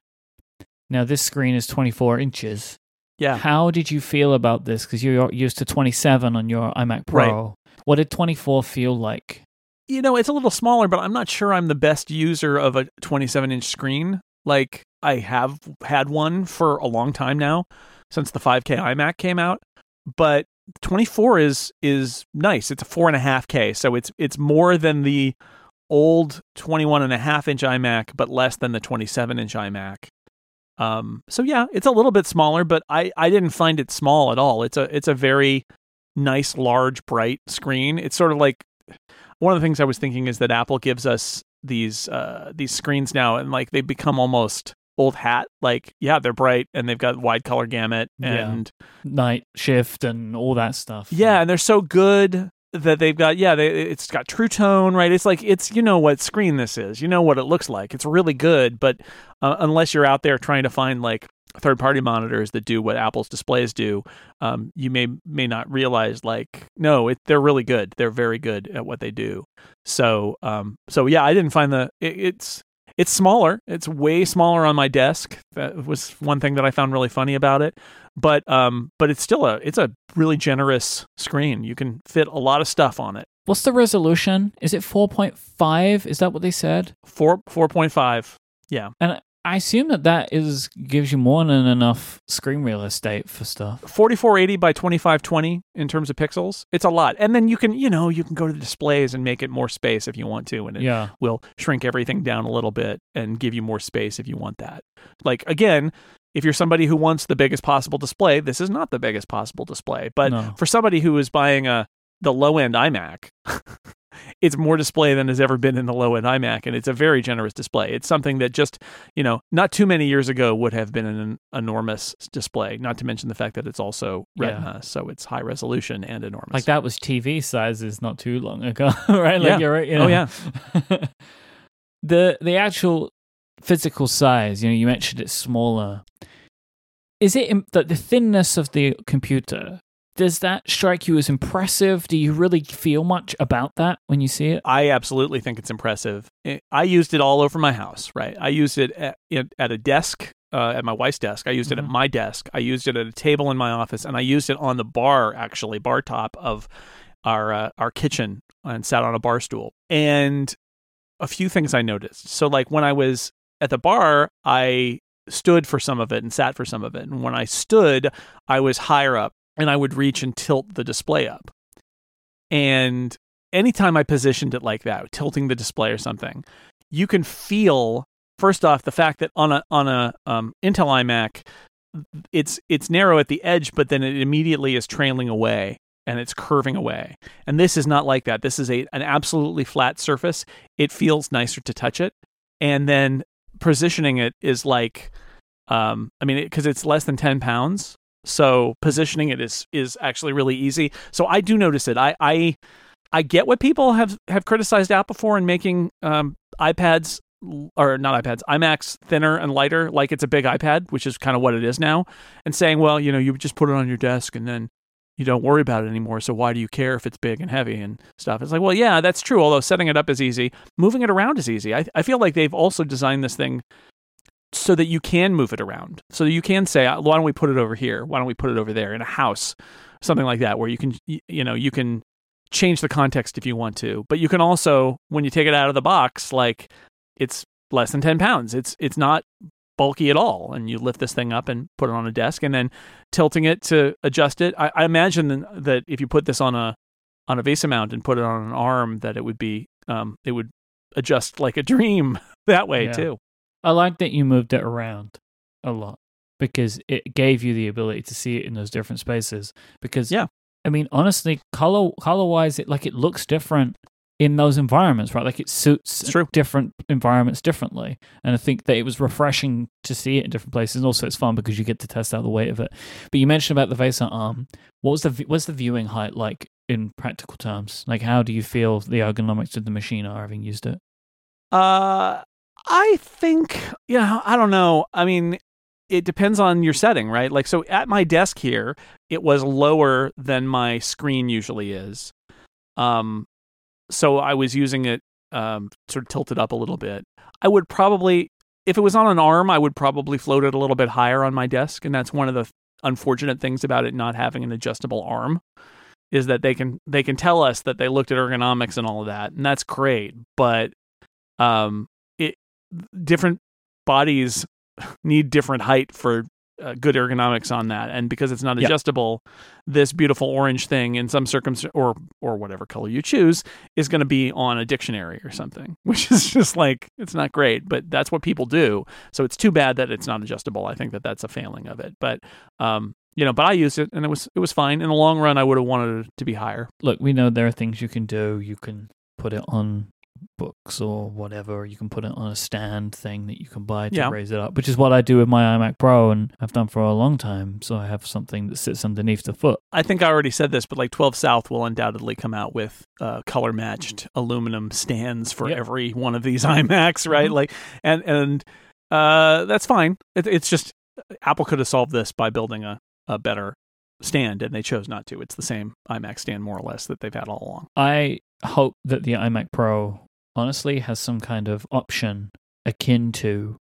Now, this screen is twenty-four inches. Yeah. How did you feel about this? Because you're used to twenty-seven on your iMac Pro. Right. What did twenty-four feel like? You know, it's a little smaller, but I'm not sure I'm the best user of a twenty-seven inch screen. Like, I have had one for a long time now, since the five K iMac came out. But twenty-four is is nice. It's a four point five K, so it's it's more than the old twenty-one point five inch iMac, but less than the twenty-seven inch iMac. Um, so yeah, it's a little bit smaller, but I, I didn't find it small at all. It's a, it's a very nice, large, bright screen. It's sort of like, one of the things I was thinking is that Apple gives us these, uh, these screens now, and like, they become almost old hat. Like, yeah, they're bright and they've got wide color gamut and yeah. night shift and all that stuff. Yeah. And they're so good that they've got, yeah, they, it's got True Tone, right? It's like, it's, you know what screen this is, you know what it looks like. It's really good, but uh, unless you're out there trying to find like third-party monitors that do what Apple's displays do, um, you may may not realize like, no, it, they're really good. They're very good at what they do. So, um, so yeah, I didn't find the, it, it's, it's smaller. It's way smaller on my desk. That was one thing that I found really funny about it. But um, but it's still a it's a really generous screen. You can fit a lot of stuff on it. What's the resolution? Is it four point five? Is that what they said? Four four point five. Yeah. And I assume that that is gives you more than enough screen real estate for stuff. forty-four eighty by twenty-five twenty in terms of pixels. It's a lot. And then you can, you know, you can go to the displays and make it more space if you want to. And it yeah. will shrink everything down a little bit and give you more space if you want that. Like, again, if you're somebody who wants the biggest possible display, this is not the biggest possible display. But no. for somebody who is buying a the low-end iMac... it's more display than has ever been in the low-end iMac, and it's a very generous display. It's something that just, you know, not too many years ago would have been an enormous display, not to mention the fact that it's also Retina, yeah. so it's high resolution and enormous. Like that was T V sizes not too long ago, right? Like yeah. You're right. You know. Oh, yeah. the The actual physical size, you know, you mentioned it's smaller. Is it that the thinness of the computer, does that strike you as impressive? Do you really feel much about that when you see it? I absolutely think it's impressive. I used it all over my house, right? I used it at, at a desk, uh, at my wife's desk. I used mm-hmm. it at my desk. I used it at a table in my office, and I used it on the bar, actually, bar top of our uh, our kitchen, and sat on a bar stool. And a few things I noticed. So, like, when I was at the bar, I stood for some of it and sat for some of it. And when I stood, I was higher up, and I would reach and tilt the display up. And anytime I positioned it like that, tilting the display or something, you can feel, first off, the fact that on a on a um, Intel iMac, it's it's narrow at the edge, but then it immediately is trailing away and it's curving away. And this is not like that. This is a an absolutely flat surface. It feels nicer to touch it. And then positioning it is like, um, I mean, because it, it's less than ten pounds. So positioning it is is actually really easy. So I do notice it. I I, I get what people have, have criticized Apple for in making um, iPads, or not iPads, iMacs thinner and lighter, like it's a big iPad, which is kind of what it is now, and saying, well, you know, you just put it on your desk and then you don't worry about it anymore, so why do you care if it's big and heavy and stuff? It's like, well, yeah, that's true, although setting it up is easy. Moving it around is easy. I I feel like they've also designed this thing so that you can move it around, so that you can say, why don't we put it over here? Why don't we put it over there in a house? Something like that, where you can, you know, you can change the context if you want to, but you can also, when you take it out of the box, like it's less than ten pounds. It's, it's not bulky at all. And you lift this thing up and put it on a desk and then tilting it to adjust it. I, I imagine that if you put this on a, on a Vesa mount and put it on an arm, that it would be, um, it would adjust like a dream that way yeah. too. I like that you moved it around a lot because it gave you the ability to see it in those different spaces. Because, yeah, I mean, honestly, color color wise, it like it looks different in those environments, right? Like it suits different environments differently. And I think that it was refreshing to see it in different places. And also, it's fun because you get to test out the weight of it. But you mentioned about the Vesa arm. What was the what's the viewing height like in practical terms? Like, how do you feel the ergonomics of the machine are having used it? Uh. I think, you know, I don't know. I mean, it depends on your setting, right? Like, so at my desk here, it was lower than my screen usually is. Um, so I was using it um, sort of tilted up a little bit. I would probably, if it was on an arm, I would probably float it a little bit higher on my desk. And that's one of the unfortunate things about it not having an adjustable arm, is that they can they can tell us that they looked at ergonomics and all of that. And that's great. But um different bodies need different height for uh, good ergonomics on that. And because it's not adjustable, yep. this beautiful orange thing in some circumstance or, or whatever color you choose is going to be on a dictionary or something, which is just like, it's not great, but that's what people do. So it's too bad that it's not adjustable. I think that that's a failing of it, but, um, you know, but I used it and it was, it was fine. In the long run, I would have wanted it to be higher. Look, we know there are things you can do. You can put it on books or whatever, or you can put it on a stand thing that you can buy to yeah. raise it up, which is what I do with my iMac Pro and I've done for a long time. So I have something that sits underneath the foot. I think I already said this, but like twelve South will undoubtedly come out with uh, color matched aluminum stands for yep. every one of these iMacs, right? Mm-hmm. Like, and and uh, that's fine. It, it's just Apple could have solved this by building a, a better stand, and they chose not to. It's the same iMac stand, more or less, that they've had all along. I hope that the iMac Pro honestly has some kind of option akin to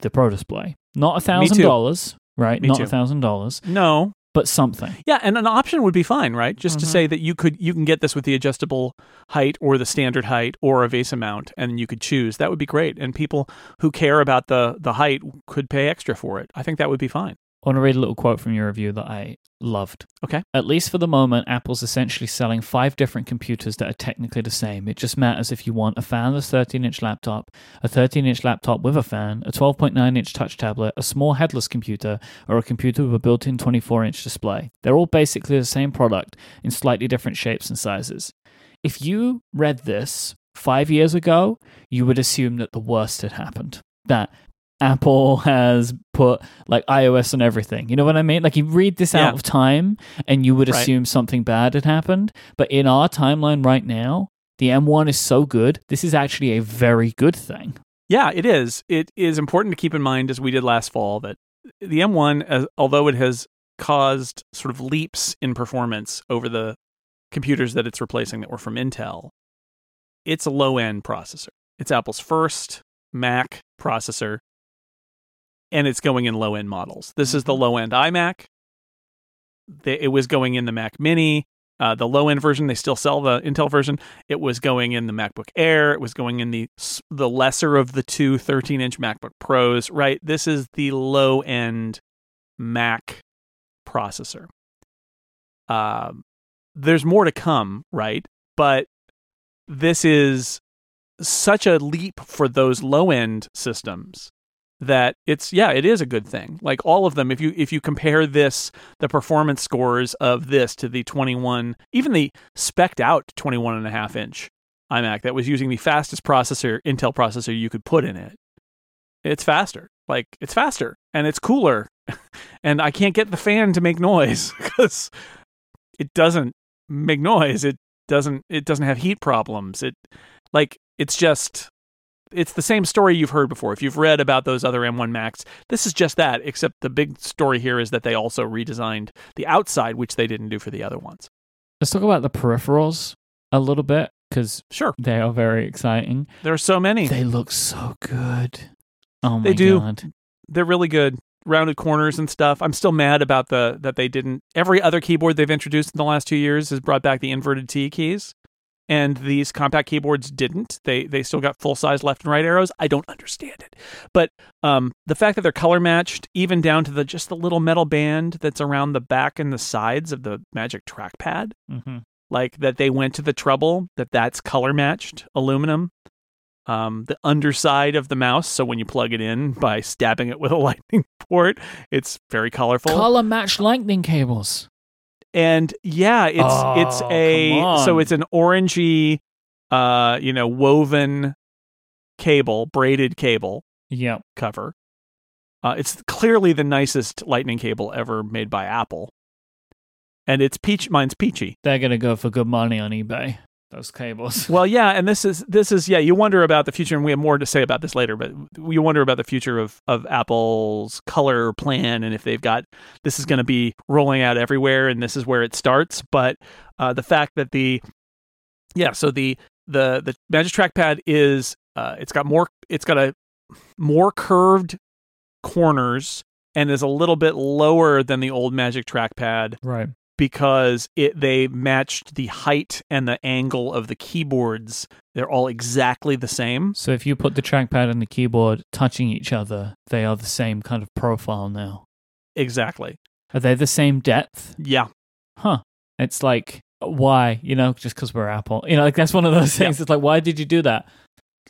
the Pro Display. Not a thousand dollars, right? Me Not a thousand dollars. No, but something. Yeah, and an option would be fine, right? Just mm-hmm. to say that you could you can get this with the adjustable height or the standard height or a Vesa mount, and you could choose. That would be great, and people who care about the the height could pay extra for it. I think that would be fine. I want to read a little quote from your review that I loved. Okay. At least for the moment, Apple's essentially selling five different computers that are technically the same. It just matters if you want a fanless thirteen-inch laptop, a thirteen-inch laptop with a fan, a twelve point nine inch touch tablet, a small headless computer, or a computer with a built-in twenty-four inch display. They're all basically the same product in slightly different shapes and sizes. if you read this five years ago, you would assume that the worst had happened, that Apple has put like iOS on everything. You know what I mean? Like you read this yeah. out of time and you would right. assume something bad had happened. But in our timeline right now, the M one is so good. This is actually a very good thing. Yeah, it is. It is important to keep in mind, as we did last fall, that the M one, as, although it has caused sort of leaps in performance over the computers that it's replacing that were from Intel, it's a low-end processor. It's Apple's first Mac processor, and it's going in low-end models. This is the low-end iMac. It was going in the Mac Mini. Uh, the low-end version, they still sell the Intel version. It was going in the MacBook Air. It was going in the the lesser of the two thirteen-inch MacBook Pros, right? This is the low-end Mac processor. Uh, there's more to come, right? But this is such a leap for those low-end systems that it's, yeah, it is a good thing. Like all of them, if you if you compare this, the performance scores of this to the twenty-one, even the spec'd out twenty-one and a half inch iMac that was using the fastest processor, Intel processor you could put in it, it's faster. Like it's faster and it's cooler. And I can't get the fan to make noise because it doesn't make noise. It doesn't, it doesn't have heat problems. It like, it's just, it's the same story you've heard before. If you've read about those other M one Macs, this is just that, except the big story here is that they also redesigned the outside, which they didn't do for the other ones. Let's talk about the peripherals a little bit, because sure. they are very exciting. There are so many. They look so good. Oh my they do. God. They're really good. Rounded corners and stuff. I'm still mad about the that they didn't. Every other keyboard they've introduced in the last two years has brought back the inverted T keys. And these compact keyboards didn't. They they still got full-size left and right arrows. I don't understand it. But um, the fact that they're color-matched, even down to the just the little metal band that's around the back and the sides of the Magic Trackpad, mm-hmm. like that they went to the trouble that that's color-matched aluminum. Um, the underside of the mouse, so when you plug it in by stabbing it with a lightning port, it's very colorful. Color-matched lightning cables. And yeah, it's oh, it's a so it's an orangey, uh, you know, woven cable, braided cable. Yep. Cover. Uh, it's clearly the nicest lightning cable ever made by Apple, and it's peach. Mine's peachy. They're gonna go for good money on eBay. Those cables. Well, yeah, and this is this is yeah. You wonder about the future, and we have more to say about this later. But you wonder about the future of of Apple's color plan, and if they've got this is going to be rolling out everywhere, and this is where it starts. But uh, the fact that the yeah, so the the the Magic Trackpad is uh, it's got more it's got a more curved corners and is a little bit lower than the old Magic Trackpad, right? Because it they matched the height and the angle of the keyboards. They're all exactly the same. So if you put the trackpad and the keyboard touching each other, they are the same kind of profile now. Exactly. Are they the same depth? Yeah. Huh. It's like, why? You know, just because we're Apple. You know, like that's one of those things. Yeah. It's like, why did you do that?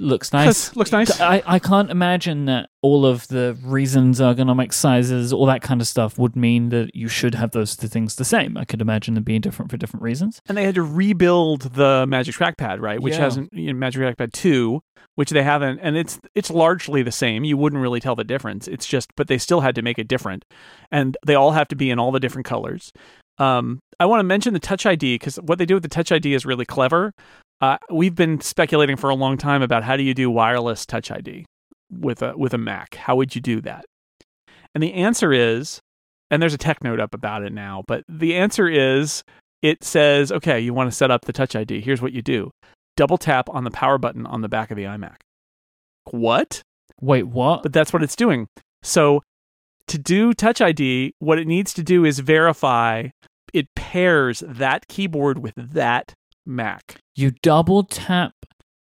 Looks nice. Looks nice. I, I can't imagine that all of the reasons, ergonomic sizes, all that kind of stuff would mean that you should have those two things the same. I could imagine them being different for different reasons. And they had to rebuild the Magic Trackpad, right? Which yeah. hasn't, you know, Magic Trackpad two, which they haven't, and it's it's largely the same. You wouldn't really tell the difference. It's just, but they still had to make it different, and they all have to be in all the different colors. Um, I want to mention the Touch I D because what they do with the Touch I D is really clever. Uh, we've been speculating for a long time about how do you do wireless Touch I D with a with a Mac? How would you do that? And the answer is, and there's a tech note up about it now, but the answer is it says, okay, you want to set up the Touch I D. Here's what you do. Double tap on the power button on the back of the iMac. What? Wait, what? But that's what it's doing. So to do Touch I D, what it needs to do is verify it pairs that keyboard with that Mac. You double tap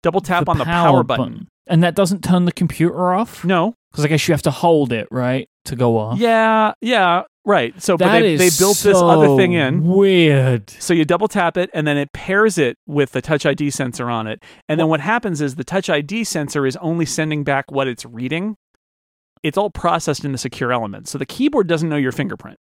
double tap the on the power, power button. button. And that doesn't turn the computer off? No. Because I guess you have to hold it, right? To go off. Yeah, yeah, right. So that but they, is they built so this other thing in. Weird. So you double tap it and then it pairs it with the Touch I D sensor on it. And then what happens is the Touch I D sensor is only sending back what it's reading. It's all processed in the secure element. So the keyboard doesn't know your fingerprint.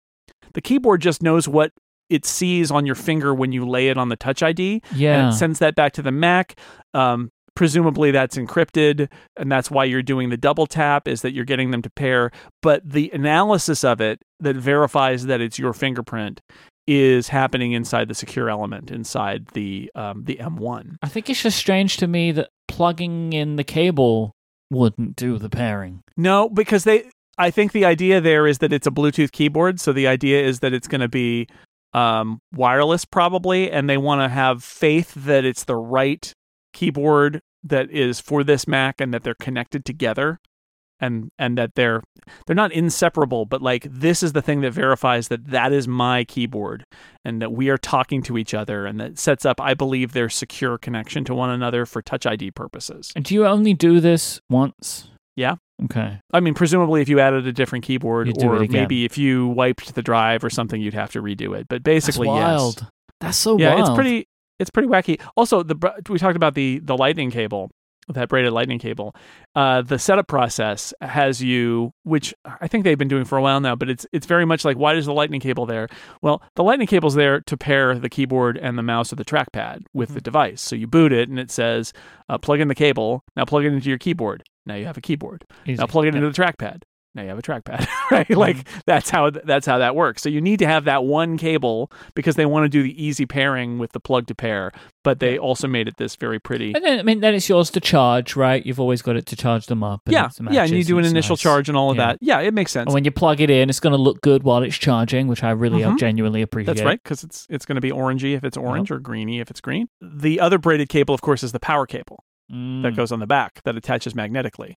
The keyboard just knows what it sees on your finger when you lay it on the Touch I D. Yeah. And it sends that back to the Mac. Um, presumably that's encrypted, and that's why you're doing the double tap, is that you're getting them to pair. But the analysis of it that verifies that it's your fingerprint is happening inside the secure element, inside the um, the M one. I think it's just strange to me that plugging in the cable wouldn't do the pairing. No, because they... I think the idea there is that it's a Bluetooth keyboard, so the idea is that it's going to be um, wireless probably, and they want to have faith that it's the right keyboard that is for this Mac, and that they're connected together, and and that they're they're not inseparable, but like this is the thing that verifies that that is my keyboard, and that we are talking to each other, and that sets up, I believe, their secure connection to one another for Touch I D purposes. And do you only do this once? Yeah. Okay. I mean, presumably if you added a different keyboard, or maybe if you wiped the drive or something, you'd have to redo it. But basically, yes. That's wild. Yes. That's so yeah, wild. Yeah, it's pretty it's pretty wacky. Also, the we talked about the the lightning cable, that braided lightning cable. Uh, the setup process has you, which I think they've been doing for a while now, but it's it's very much like, why is the lightning cable there? Well, the lightning cable's there to pair the keyboard and the mouse or the trackpad with mm-hmm. the device. So you boot it and it says, uh, plug in the cable, now plug it into your keyboard. Now you have a keyboard. Easy. Now plug it into the trackpad. Now you have a trackpad, right? Like that's how th- that's how that works. So you need to have that one cable because they want to do the easy pairing with the plug to pair, but they also made it this very pretty. And then I mean, then it's yours to charge, right? You've always got it to charge them up. And yeah, yeah, and you do an initial nice. charge and all of yeah. that. Yeah, it makes sense. And when you plug it in, it's going to look good while it's charging, which I really mm-hmm. genuinely appreciate. That's right, because it's it's going to be orangey if it's orange yep. or greeny if it's green. The other braided cable, of course, is the power cable. Mm. That goes on the back that attaches magnetically,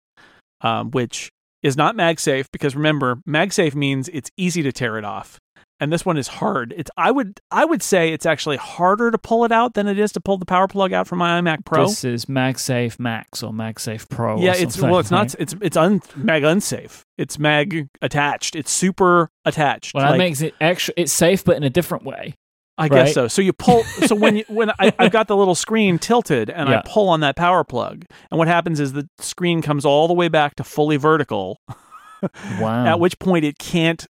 um, which is not MagSafe, because remember, MagSafe means it's easy to tear it off, and this one is hard. It's I would I would say it's actually harder to pull it out than it is to pull the power plug out from my iMac Pro. This is MagSafe Max or MagSafe Pro. Yeah, or it's well, it's right? not it's it's un, Mag unsafe. It's Mag attached. It's super attached. Well, that like, makes it extra. It's safe, but in a different way. I right? guess so. So you pull. So when you, when I, I've got the little screen tilted, and yeah. I pull on that power plug, and what happens is the screen comes all the way back to fully vertical. Wow! At which point it can't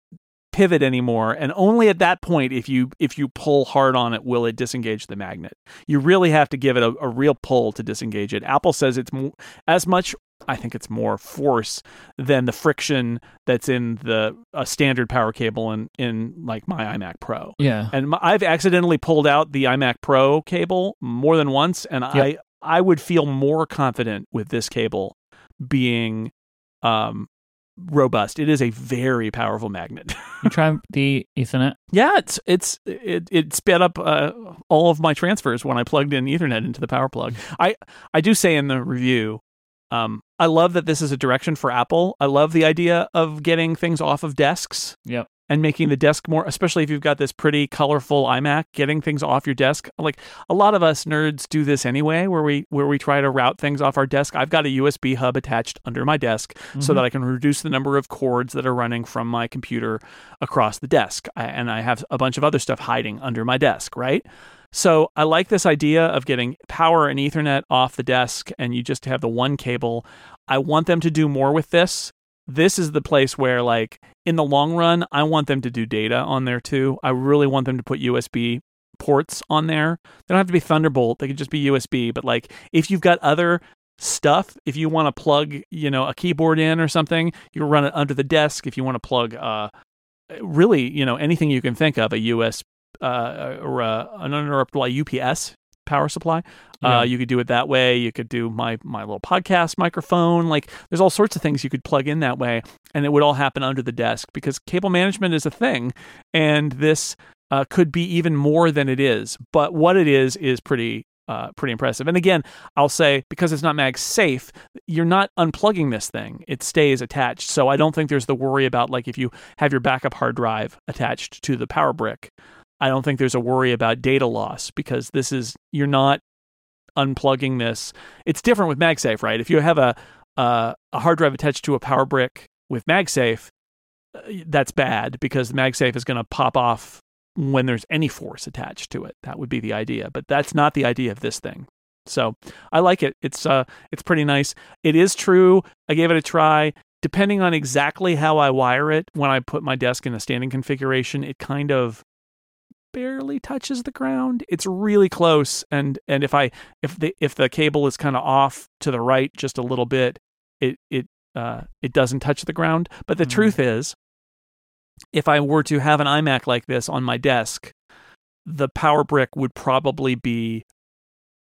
pivot anymore, and only at that point, if you if you pull hard on it, will it disengage the magnet. You really have to give it a, a real pull to disengage it. Apple says it's mo- as much. I think it's more force than the friction that's in the a standard power cable in, in like my iMac Pro. Yeah. And my, I've accidentally pulled out the iMac Pro cable more than once, and yep. I I would feel more confident with this cable being um, robust. It is a very powerful magnet. You try the Ethernet? Yeah, it's it's it, it sped up uh, all of my transfers when I plugged in Ethernet into the power plug. I, I do say in the review, Um, I love that this is a direction for Apple. I love the idea of getting things off of desks yep. and making the desk more, especially if you've got this pretty colorful iMac, getting things off your desk. Like a lot of us nerds do this anyway, where we where we try to route things off our desk. I've got a U S B hub attached under my desk mm-hmm. so that I can reduce the number of cords that are running from my computer across the desk. I, and I have a bunch of other stuff hiding under my desk, right? So I like this idea of getting power and Ethernet off the desk, and you just have the one cable. I want them to do more with this. This is the place where, like, in the long run, I want them to do data on there too. I really want them to put U S B ports on there. They don't have to be Thunderbolt. They could just be U S B. But like, if you've got other stuff, if you want to plug, you know, a keyboard in or something, you run it under the desk. If you want to plug, uh, really, you know, anything you can think of, a U S B. Uh, or uh, an uninterruptible like U P S power supply. Yeah. Uh, you could do it that way. You could do my my little podcast microphone. Like, there's all sorts of things you could plug in that way, and it would all happen under the desk, because cable management is a thing, and this uh, could be even more than it is. But what it is is pretty uh, pretty impressive. And again, I'll say, because it's not MagSafe, you're not unplugging this thing. It stays attached. So I don't think there's the worry about, like, if you have your backup hard drive attached to the power brick, I don't think there's a worry about data loss, because this is, you're not unplugging this. It's different with MagSafe, right? If you have a uh, a hard drive attached to a power brick with MagSafe, that's bad, because the MagSafe is going to pop off when there's any force attached to it. That would be the idea, but that's not the idea of this thing. So I like it. It's uh, it's pretty nice. It is true. I gave it a try. Depending on exactly how I wire it, when I put my desk in a standing configuration, it kind of barely touches the ground. It's really close, and and if I if the if the cable is kind of off to the right just a little bit, it it uh it doesn't touch the ground. But the mm. truth is, if I were to have an iMac like this on my desk, the power brick would probably be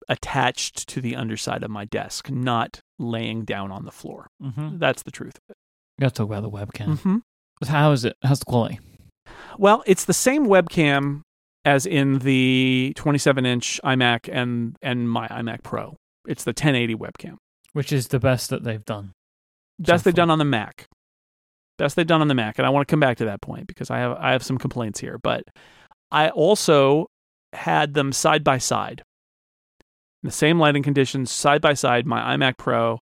attached to the underside of my desk, not laying down on the floor. Mm-hmm. That's the truth of it. You have to talk about the webcam. Mm-hmm. How is it? How's the quality? Well, it's the same webcam as in the twenty-seven inch iMac and, and my iMac Pro. It's the ten eighty webcam. Which is the best that they've done. Best so they've done on the Mac. Best they've done on the Mac. And I want to come back to that point because I have I have some complaints here. But I also had them side by side. In the same lighting conditions, side by side, my iMac Pro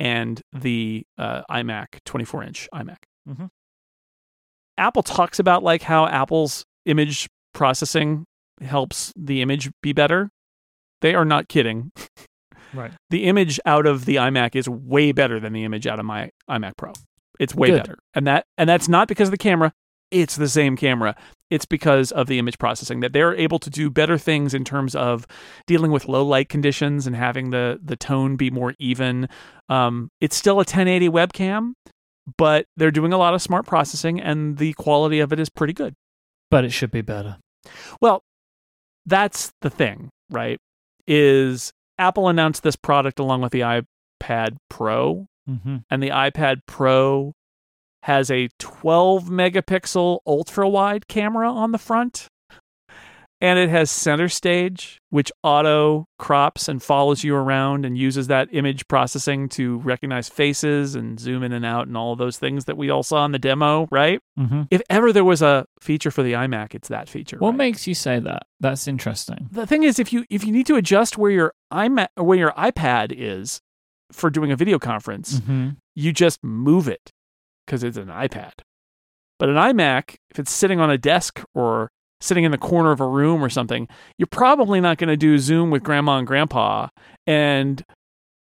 and the uh, iMac, twenty-four inch iMac. Mm-hmm. Apple talks about like how Apple's image processing helps the image be better. They are not kidding. Right. The image out of the iMac is way better than the image out of my iMac Pro. It's way Good. better. And that and that's not because of the camera. It's the same camera. It's because of the image processing that they're able to do better things in terms of dealing with low light conditions and having the the tone be more even. Um, it's still a ten eighty webcam, but they're doing a lot of smart processing and the quality of it is pretty good. But it should be better. Well, that's the thing, right? Is Apple announced this product along with the iPad Pro, mm-hmm. and the iPad Pro has a twelve megapixel ultra-wide camera on the front, and it has center stage, which auto crops and follows you around and uses that image processing to recognize faces and zoom in and out and all those things that we all saw in the demo, right? Mm-hmm. If ever there was a feature for the iMac, it's that feature. What right? makes you say that? That's interesting. The thing is, if you if you need to adjust where your iMac or where your iPad is for doing a video conference, mm-hmm. you just move it because it's an iPad. But an iMac, if it's sitting on a desk or sitting in the corner of a room or something, you're probably not going to do Zoom with grandma and grandpa. And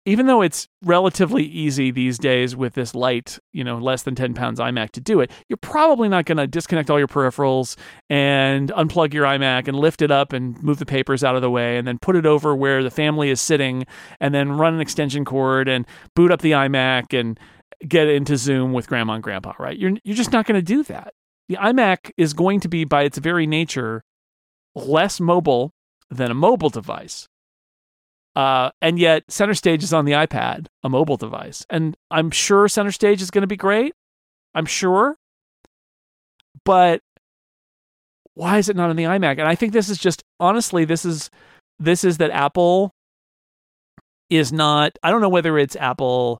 even though it's relatively easy these days with this light, you know, less than ten pounds iMac to do it, you're probably not going to disconnect all your peripherals and unplug your iMac and lift it up and move the papers out of the way and then put it over where the family is sitting and then run an extension cord and boot up the iMac and get into Zoom with grandma and grandpa, right? You're you're just not going to do that. The iMac is going to be, by its very nature, less mobile than a mobile device. Uh, and yet, Center Stage is on the iPad, a mobile device. And I'm sure Center Stage is going to be great. I'm sure. But why is it not on the iMac? And I think this is just, honestly, this is this is that Apple is not, I don't know whether it's Apple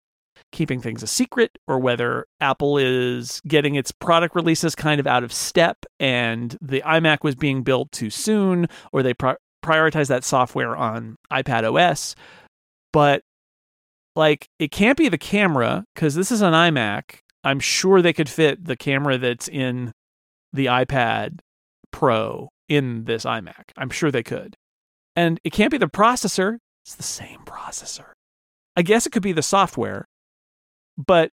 keeping things a secret or whether Apple is getting its product releases kind of out of step and the iMac was being built too soon, or they pro- prioritize that software on iPadOS. But like, it can't be the camera because this is an iMac. I'm sure they could fit the camera that's in the iPad Pro in this iMac. I'm sure they could. And it can't be the processor. It's the same processor. I guess it could be the software. But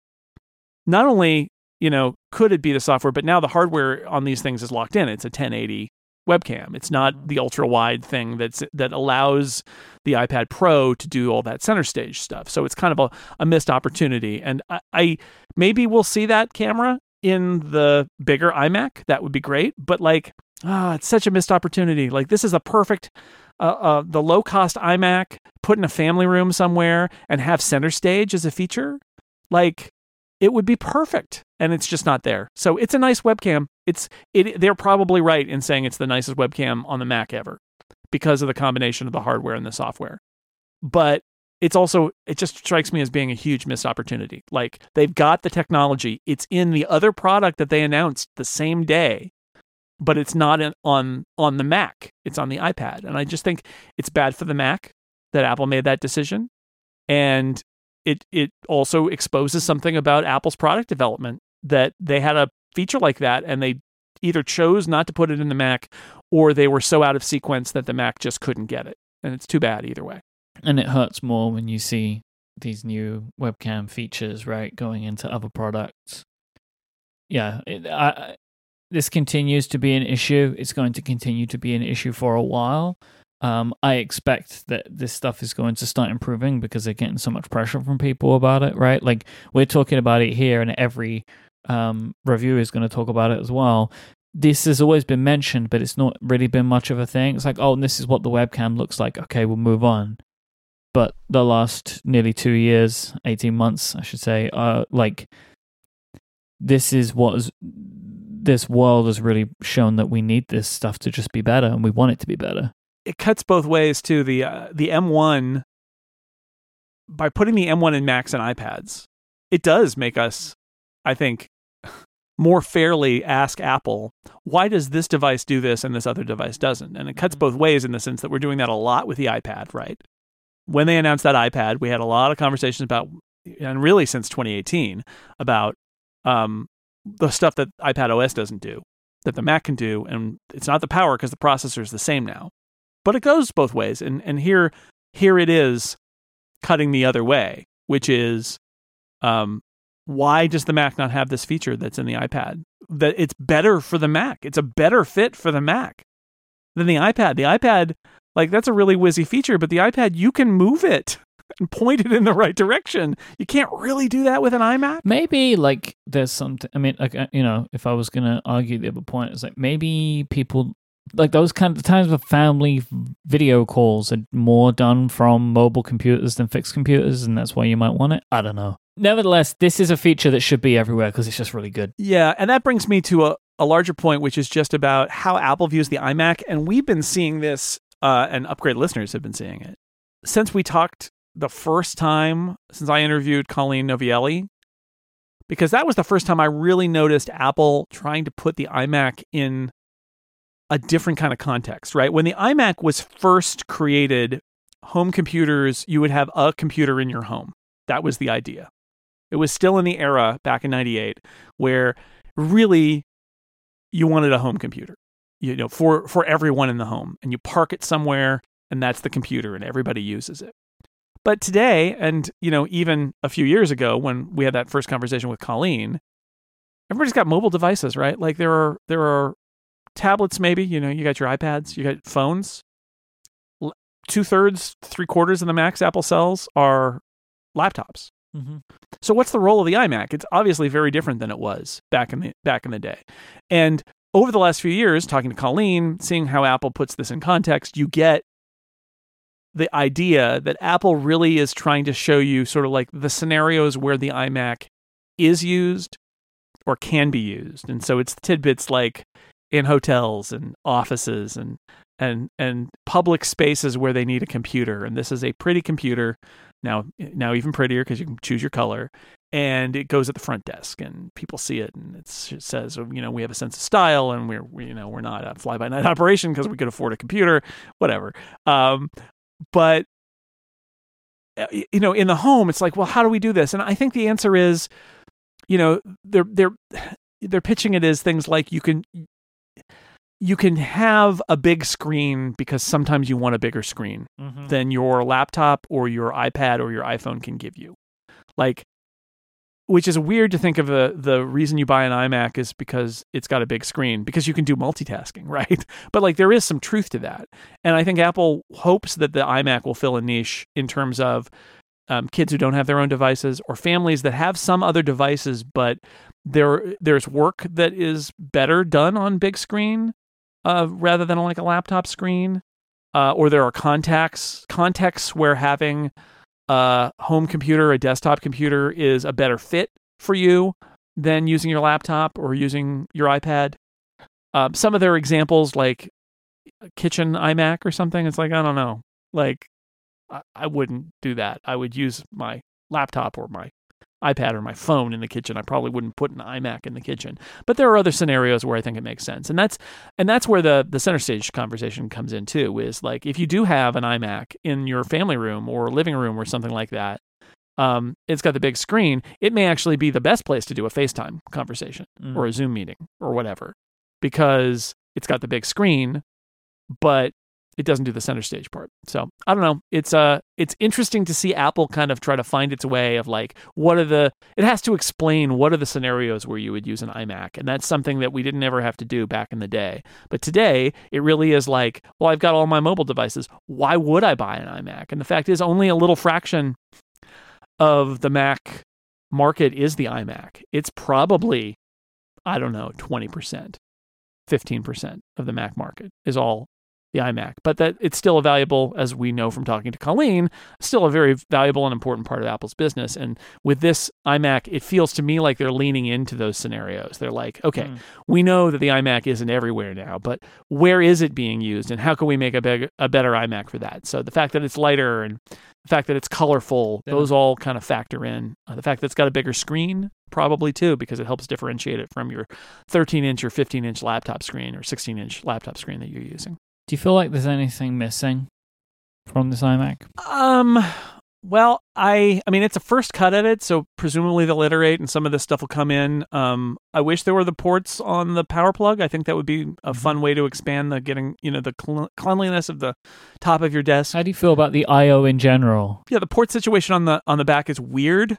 not only, you know, could it be the software, but now the hardware on these things is locked in. It's a ten eighty webcam. It's not the ultra wide thing that's that allows the iPad Pro to do all that center stage stuff. So it's kind of a, a missed opportunity. And I, I maybe we'll see that camera in the bigger iMac. That would be great. But like, ah, oh, it's such a missed opportunity. Like, this is a perfect. Uh, uh, the low cost iMac put in a family room somewhere and have center stage as a feature. Like, it would be perfect, and it's just not there. So it's a nice webcam. It's it. They're probably right in saying it's the nicest webcam on the Mac ever because of the combination of the hardware and the software. But it's also, it just strikes me as being a huge missed opportunity. Like, they've got the technology. It's in the other product that they announced the same day, but it's not in, on on the Mac. It's on the iPad. And I just think it's bad for the Mac that Apple made that decision. And It it also exposes something about Apple's product development, that they had a feature like that and they either chose not to put it in the Mac or they were so out of sequence that the Mac just couldn't get it. And it's too bad either way. And it hurts more when you see these new webcam features, right, going into other products. Yeah, it, I, this continues to be an issue. It's going to continue to be an issue for a while. Um, I expect that this stuff is going to start improving because they're getting so much pressure from people about it, right? Like, we're talking about it here, and every um, review is going to talk about it as well. This has always been mentioned, but it's not really been much of a thing. It's like, oh, this is what the webcam looks like. Okay, we'll move on. But the last nearly two years, eighteen months, I should say, uh, like, this is what is, this world has really shown that we need this stuff to just be better, and we want it to be better. It cuts both ways too. The uh, the M one, by putting the M one and Max and iPads, it does make us, I think, more fairly ask Apple, why does this device do this and this other device doesn't? And it cuts both ways in the sense that we're doing that a lot with the iPad, right? When they announced that iPad, we had a lot of conversations about, and really since twenty eighteen, about um, the stuff that iPad O S doesn't do, that the Mac can do, and it's not the power because the processor is the same now. But it goes both ways, and and here here it is cutting the other way, which is um, why does the Mac not have this feature that's in the iPad? That it's better for the Mac. It's a better fit for the Mac than the iPad. The iPad, like, that's a really whizzy feature, but the iPad, you can move it and point it in the right direction. You can't really do that with an iMac. Maybe, like, there's something, I mean, like, you know, if I was going to argue the other point, it's like maybe people... like those kind of times of family video calls are more done from mobile computers than fixed computers, and that's why you might want it. I don't know. Nevertheless, this is a feature that should be everywhere because it's just really good. Yeah, and that brings me to a, a larger point, which is just about how Apple views the iMac, and we've been seeing this, uh, and Upgrade listeners have been seeing it. Since we talked the first time, since I interviewed Colleen Novielli, because that was the first time I really noticed Apple trying to put the iMac in a different kind of context, right? When the iMac was first created, home computers, you would have a computer in your home. That was the idea. It was still in the era back in ninety-eight where really you wanted a home computer, you know, for, for everyone in the home, and you park it somewhere and that's the computer and everybody uses it. But today, and, you know, even a few years ago when we had that first conversation with Colleen, everybody's got mobile devices, right? Like there are, there are, tablets, maybe, you know, you got your iPads, you got phones. Two thirds, three quarters of the Macs Apple sells are laptops. Mm-hmm. So what's the role of the iMac? It's obviously very different than it was back in the back in the day. And over the last few years, talking to Colleen, seeing how Apple puts this in context, you get the idea that Apple really is trying to show you sort of like the scenarios where the iMac is used or can be used. And so it's tidbits like in hotels and offices and and and public spaces where they need a computer, and this is a pretty computer now now even prettier because you can choose your color, and it goes at the front desk and people see it, and it's, it says, you know, we have a sense of style and we're we, you know we're not a fly by night operation because we could afford a computer, whatever. Um, but you know, in the home, it's like, well, how do we do this? And I think the answer is, you know, they're they're they're pitching it as things like you can. You can have a big screen because sometimes you want a bigger screen mm-hmm. than your laptop or your iPad or your iPhone can give you. Like, which is weird to think of a, the reason you buy an iMac is because it's got a big screen, because you can do multitasking, right? But like there is some truth to that. And I think Apple hopes that the iMac will fill a niche in terms of Um, kids who don't have their own devices, or families that have some other devices, but there there's work that is better done on big screen uh, rather than on like a laptop screen, uh, or there are contexts contexts where having a home computer, a desktop computer, is a better fit for you than using your laptop or using your iPad. Um, some of their examples, like a kitchen iMac or something, it's like I don't know, like. I wouldn't do that. I would use my laptop or my iPad or my phone in the kitchen. I probably wouldn't put an iMac in the kitchen. But there are other scenarios where I think it makes sense. And that's and that's where the, the center stage conversation comes in too, is like if you do have an iMac in your family room or living room or something like that, um, it's got the big screen, it may actually be the best place to do a FaceTime conversation mm. or a Zoom meeting or whatever, because it's got the big screen, but it doesn't do the center stage part. So I don't know. It's uh, it's interesting to see Apple kind of try to find its way of like, what are the, it has to explain what are the scenarios where you would use an iMac. And that's something that we didn't ever have to do back in the day. But today it really is like, well, I've got all my mobile devices. Why would I buy an iMac? And the fact is only a little fraction of the Mac market is the iMac. It's probably, I don't know, twenty percent, fifteen percent of the Mac market is all the iMac, but that it's still a valuable, as we know from talking to Colleen, still a very valuable and important part of Apple's business. And with this iMac, it feels to me like they're leaning into those scenarios. They're like, okay, mm. we know that the iMac isn't everywhere now, but where is it being used and how can we make a, big, a better iMac for that? So the fact that it's lighter and the fact that it's colorful, yeah. those all kind of factor in. Uh, the fact that it's got a bigger screen, probably too, because it helps differentiate it from your thirteen inch or fifteen inch laptop screen or sixteen inch laptop screen that you're using. Do you feel like there's anything missing from this iMac? Um, well, I I mean, it's a first cut at it, so presumably they'll iterate and some of this stuff will come in. Um, I wish there were the ports on the power plug. I think that would be a fun way to expand the getting, you know, the cl- cleanliness of the top of your desk. How do you feel about the I O in general? Yeah, the port situation on the on the back is weird.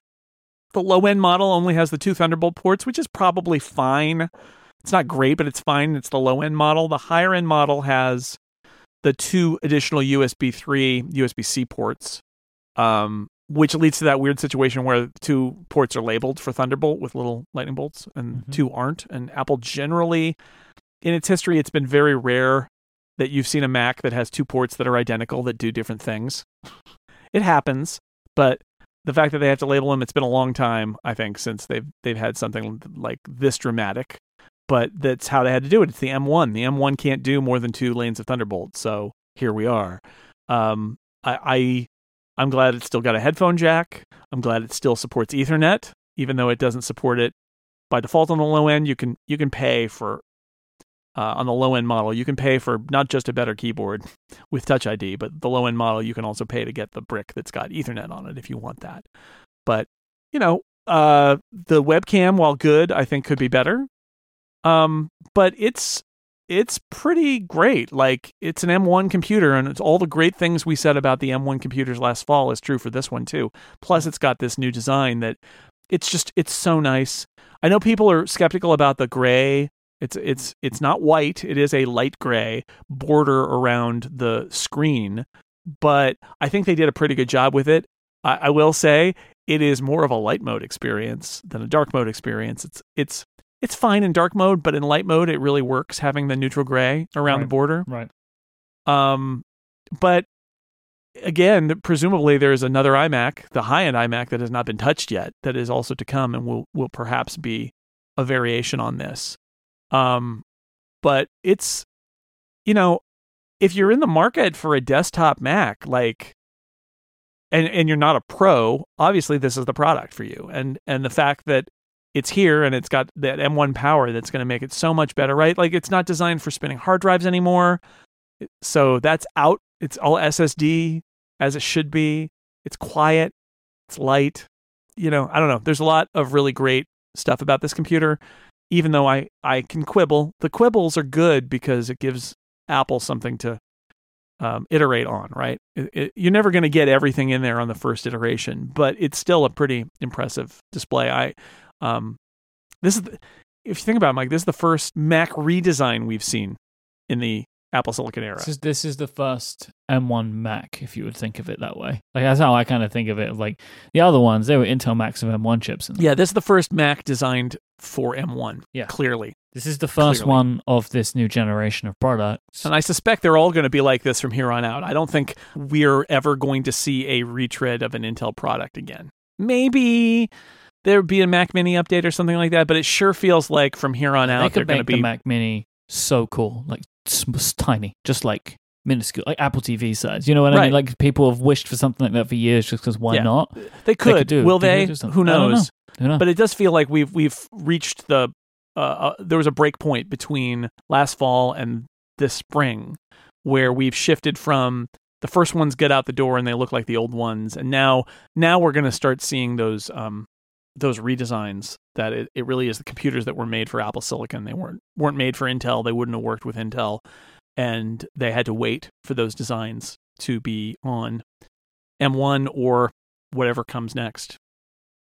The low-end model only has the two Thunderbolt ports, which is probably fine. It's not great, but it's fine. It's the low-end model. The higher-end model has the two additional U S B three, U S B C ports, um, which leads to that weird situation where two ports are labeled for Thunderbolt with little lightning bolts and mm-hmm. two aren't. And Apple generally, in its history, it's been very rare that you've seen a Mac that has two ports that are identical that do different things. It happens, but the fact that they have to label them, it's been a long time, I think, since they've they've had something like this dramatic. But that's how they had to do it. It's the M one. The M one can't do more than two lanes of Thunderbolt. So here we are. Um, I, I, I'm glad it's still got a headphone jack. I'm glad it still supports Ethernet, even though it doesn't support it by default on the low end. You can you can pay for, uh, on the low end model, you can pay for not just a better keyboard with Touch I D, but the low end model, you can also pay to get the brick that's got Ethernet on it if you want that. But, you know, uh, the webcam, while good, I think could be better. Um, but it's, it's pretty great. Like it's an M one computer and it's all the great things we said about the M one computers last fall is true for this one too. Plus it's got this new design that it's just, it's so nice. I know people are skeptical about the gray. It's, it's, it's not white. It is a light gray border around the screen, but I think they did a pretty good job with it. I, I will say it is more of a light mode experience than a dark mode experience. It's, it's. It's fine in dark mode, but in light mode, it really works having the neutral gray around right, the border. Right. Um, but again, presumably there is another iMac, the high-end iMac that has not been touched yet, that is also to come and will will perhaps be a variation on this. Um, but it's, you know, if you're in the market for a desktop Mac, like, and and you're not a pro, obviously this is the product for you. And and the fact that it's here and it's got that M one power that's going to make it so much better, right? Like it's not designed for spinning hard drives anymore. So that's out. It's all S S D as it should be. It's quiet. It's light. You know, I don't know. There's a lot of really great stuff about this computer, even though I, I can quibble. The quibbles are good because it gives Apple something to um, iterate on, right? It, it, you're never going to get everything in there on the first iteration, but it's still a pretty impressive display. I, Um, this is, the, if you think about it, Mike, this is the first Mac redesign we've seen in the Apple Silicon era. This is, this is the first M one Mac, if you would think of it that way. Like that's how I kind of think of it. Like the other ones, they were Intel Macs of M one chips. And yeah, this is the first Mac designed for M one. Yeah, clearly. This is the first Clearly. one of this new generation of products. And I suspect they're all going to be like this from here on out. I don't think we're ever going to see a retread of an Intel product again. Maybe there'd be a Mac Mini update or something like that, but it sure feels like from here on out, they they're going to be the Mac Mini so cool, like tiny, just like minuscule, like Apple T V size. You know what right. I mean? Like people have wished for something like that for years, just because why yeah. not? They could. They could do. Will they? they? Who knows? Know. Know. But it does feel like we've we've reached the. Uh, uh, there was a break point between last fall and this spring, where we've shifted from. The first ones get out the door and they look like the old ones, and now now we're going to start seeing those. Um, those redesigns that it, it really is the computers that were made for Apple Silicon. They weren't, weren't made for Intel. They wouldn't have worked with Intel. and they had to wait for those designs to be on M one or whatever comes next.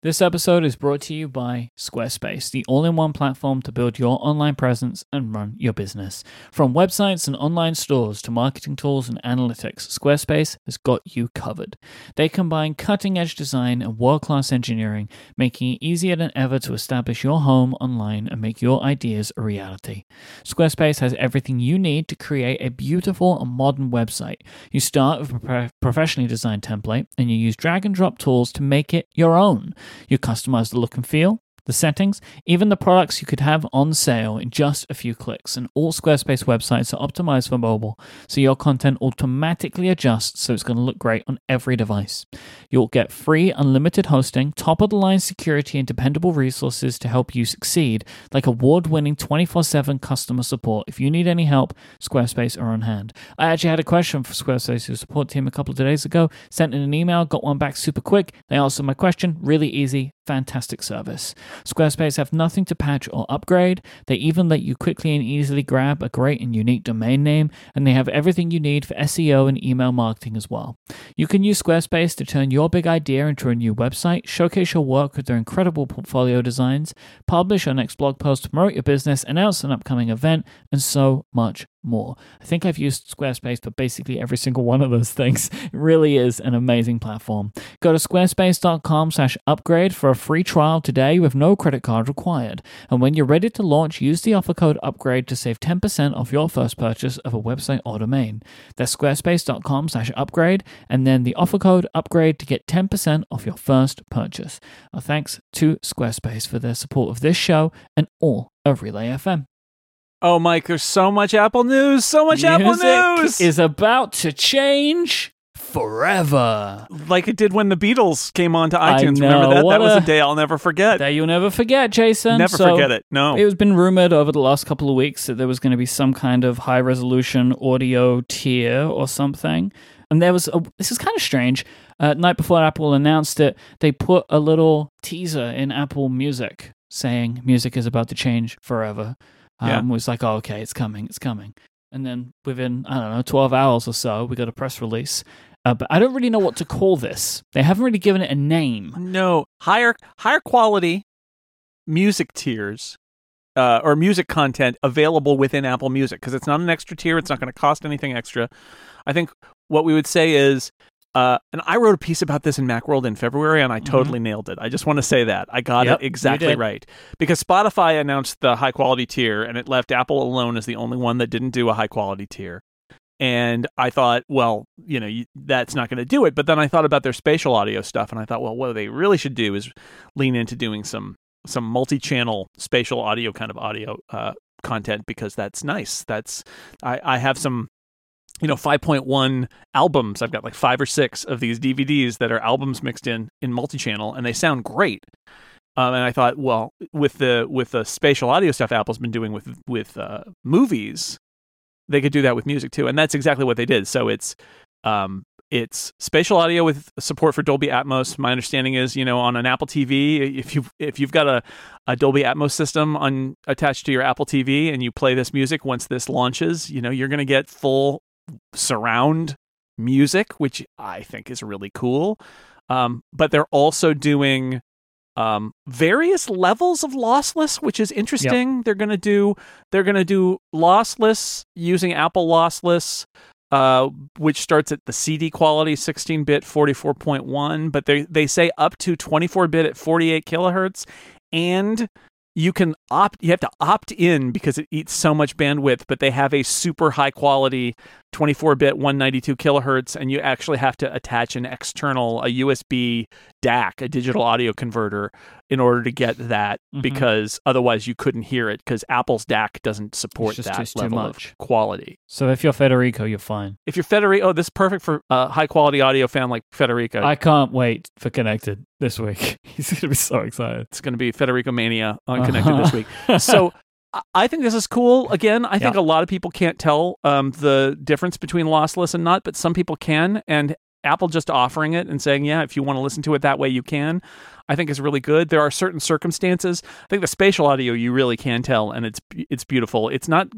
This episode is brought to you by Squarespace, the all-in-one platform to build your online presence and run your business. From websites and online stores to marketing tools and analytics, Squarespace has got you covered. They combine cutting-edge design and world-class engineering, making it easier than ever to establish your home online and make your ideas a reality. Squarespace has everything you need to create a beautiful and modern website. You start with a professionally designed template and you use drag-and-drop tools to make it your own. You customize the look and feel, the settings, even the products you could have on sale in just a few clicks. And all Squarespace websites are optimized for mobile, so your content automatically adjusts so it's going to look great on every device. You'll get free, unlimited hosting, top-of-the-line security, and dependable resources to help you succeed, like award-winning twenty-four seven customer support. If you need any help, Squarespace are on hand. I actually had a question for Squarepace's support team a couple of days ago, sent in an email, got one back super quick. They answered my question, really easy. Fantastic service. Squarespace have nothing to patch or upgrade. They even let you quickly and easily grab a great and unique domain name, and they have everything you need for S E O and email marketing as well. You can use Squarespace to turn your big idea into a new website, showcase your work with their incredible portfolio designs, publish your next blog post, promote your business, announce an upcoming event, and so much more. I think I've used Squarespace for basically every single one of those things. It really is an amazing platform. Go to squarespace.com slash upgrade for a free trial today with no credit card required. And when you're ready to launch, use the offer code upgrade to save ten percent off your first purchase of a website or domain. That's squarespace.com slash upgrade and then the offer code upgrade to get ten percent off your first purchase. Our thanks to Squarespace for their support of this show and all of Relay F M. Oh, Mike, there's so much Apple news. So much Music Apple news is about to change forever. Like it did when the Beatles came onto iTunes. Remember that? What that was a day I'll never forget. Day you'll never forget, Jason. Never so forget it. No. It has been rumored over the last couple of weeks that there was going to be some kind of high resolution audio tier or something. And there was a, this is kind of strange. Uh, night before Apple announced it, they put a little teaser in Apple Music saying music is about to change forever. Yeah. Um, was like, oh, okay, it's coming, it's coming. And then within, I don't know, twelve hours or so, we got a press release. Uh, but I don't really know what to call this. They haven't really given it a name. No. Higher higher quality music tiers uh, or music content available within Apple Music because it's not an extra tier. It's not going to cost anything extra. I think what we would say is, uh, and I wrote a piece about this in Macworld in February, and I totally mm-hmm. nailed it. I just want to say that. I got yep, it exactly right. Because Spotify announced the high-quality tier, and it left Apple alone as the only one that didn't do a high-quality tier. And I thought, well, you know, you, that's not going to do it. But then I thought about their spatial audio stuff, and I thought, well, what they really should do is lean into doing some some multi-channel spatial audio kind of audio uh, content, because that's nice. That's I, I have some... you know, five point one albums. I've got like five or six of these D V Ds that are albums mixed in, in multi-channel, and they sound great. Um, and I thought, well, with the with the spatial audio stuff Apple's been doing with, with uh, movies, they could do that with music too. And that's exactly what they did. So it's um, it's spatial audio with support for Dolby Atmos. My understanding is, you know, on an Apple T V, if you if you've got a, a Dolby Atmos system on attached to your Apple T V and you play this music once this launches, you know, you're going to get full surround music, which I think is really cool. Um, but they're also doing um, various levels of lossless, which is interesting. Yep. They're gonna do they're gonna do lossless using Apple lossless, uh, which starts at the C D quality, sixteen bit, forty-four point one. But they they say up to twenty-four bit at forty-eight kilohertz, and you can opt, you have to opt in because it eats so much bandwidth, but they have a super high quality twenty-four bit one ninety-two kilohertz, and you actually have to attach an external, a U S B D A C, a digital audio converter, in order to get that, mm-hmm. because otherwise you couldn't hear it because Apple's D A C doesn't support just, that just level too much. Of quality. So if you're Federico, you're fine. If you're Federico, oh, this is perfect for a uh, high quality audio fan like Federico. I can't wait for Connected this week. He's going to be so excited. It's going to be Federico Mania on Connected uh-huh. this week. So I think this is cool. Again, I think yeah. a lot of people can't tell um, the difference between lossless and not, but some people can. And Apple just offering it and saying, yeah, if you want to listen to it that way, you can, I think is really good. There are certain circumstances. I think the spatial audio, you really can tell, and it's it's beautiful. It's not...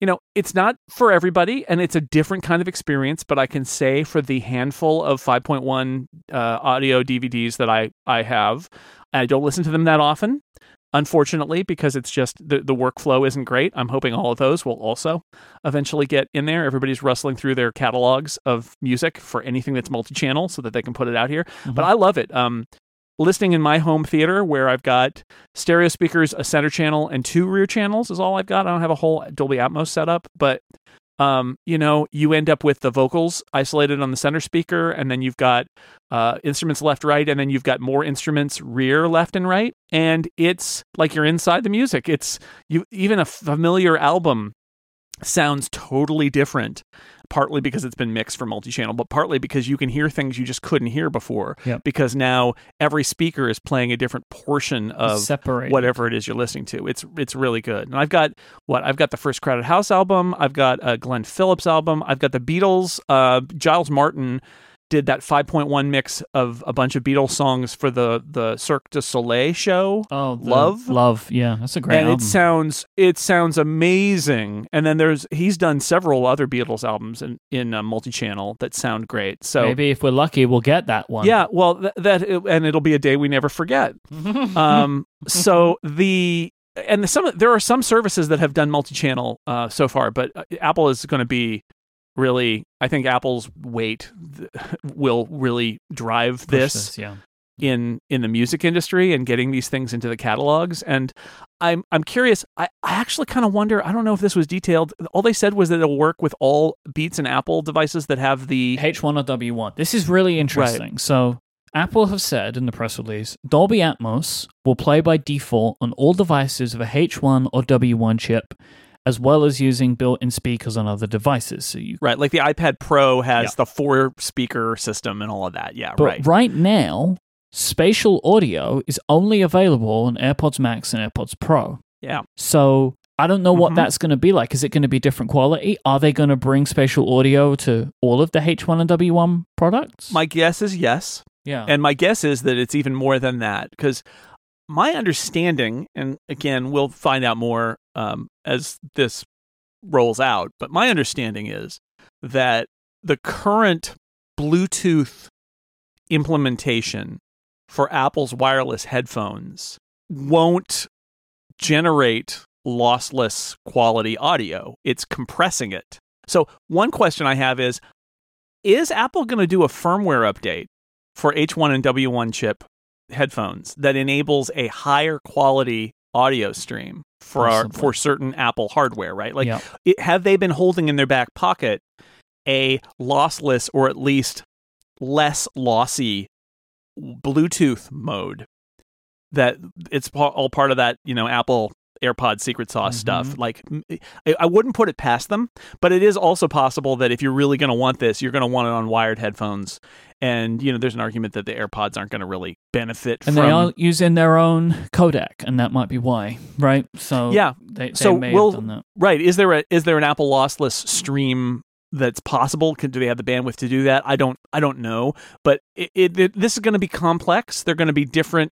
you know, it's not for everybody and it's a different kind of experience, but I can say for the handful of five point one uh, audio D V Ds that I, I have, I don't listen to them that often, unfortunately, because it's just the, the workflow isn't great. I'm hoping all of those will also eventually get in there. Everybody's rustling through their catalogs of music for anything that's multi-channel so that they can put it out here. Mm-hmm. But I love it. Um, listening in my home theater where I've got stereo speakers, a center channel, and two rear channels is all I've got. I don't have a whole Dolby Atmos setup, but um, you know, you end up with the vocals isolated on the center speaker, and then you've got uh, instruments left, right, and then you've got more instruments rear, left, and right. And it's like you're inside the music. It's you even a familiar album sounds totally different, partly because it's been mixed for multi-channel, but partly because you can hear things you just couldn't hear before. Yep. Because now every speaker is playing a different portion of Separated. Whatever it is you're listening to. It's it's really good. And I've got what I've got the first Crowded House album. I've got a Glenn Phillips album. I've got the Beatles. Uh, Giles Martin did that five point one mix of a bunch of Beatles songs for the, the Cirque du Soleil show. Oh, Love. Love, yeah. That's a great and album. And it sounds it sounds amazing. And then there's he's done several other Beatles albums in, in uh, multi-channel that sound great. So maybe if we're lucky, we'll get that one. Yeah, well, th- that and it'll be a day we never forget. um, so the... And the, some there are some services that have done multi-channel uh, so far, but Apple is going to be... Really, I think Apple's weight th- will really drive this, this yeah. in in the music industry and getting these things into the catalogs. And I'm I'm curious. I, I actually kind of wonder. I don't know if this was detailed. All they said was that it'll work with all Beats and Apple devices that have the H one or W one. This is really interesting. Right. So Apple have said in the press release, Dolby Atmos will play by default on all devices of a H one or W one chip, as well as using built-in speakers on other devices. So you Right, like the iPad Pro has yeah. the four-speaker system and all of that. Yeah, but right. right now, spatial audio is only available on AirPods Max and AirPods Pro. Yeah. So I don't know what mm-hmm. that's going to be like. Is it going to be different quality? Are they going to bring spatial audio to all of the H one and W one products? My guess is yes. Yeah. And my guess is that it's even more than that, because my understanding, and again, we'll find out more um, as this rolls out, but my understanding is that the current Bluetooth implementation for Apple's wireless headphones won't generate lossless quality audio. It's compressing it. So one question I have is, is Apple going to do a firmware update for H one and W one chip headphones that enables a higher quality audio stream for our, for certain Apple hardware, right? Like, yeah. it, have they been holding in their back pocket a lossless or at least less lossy Bluetooth mode that it's all part of that, you know, Apple AirPod secret sauce mm-hmm. stuff? Like, I wouldn't put it past them, but it is also possible that if you're really going to want this, you're going to want it on wired headphones. And, you know, there's an argument that the AirPods aren't going to really benefit and from... And they are using their own codec, and that might be why, right? So yeah. they, they so may we'll, have done that. Right. Is there, a, is there an Apple lossless stream that's possible? Can, do they have the bandwidth to do that? I don't I don't know. But it, it, it, this is going to be complex. They're going to be different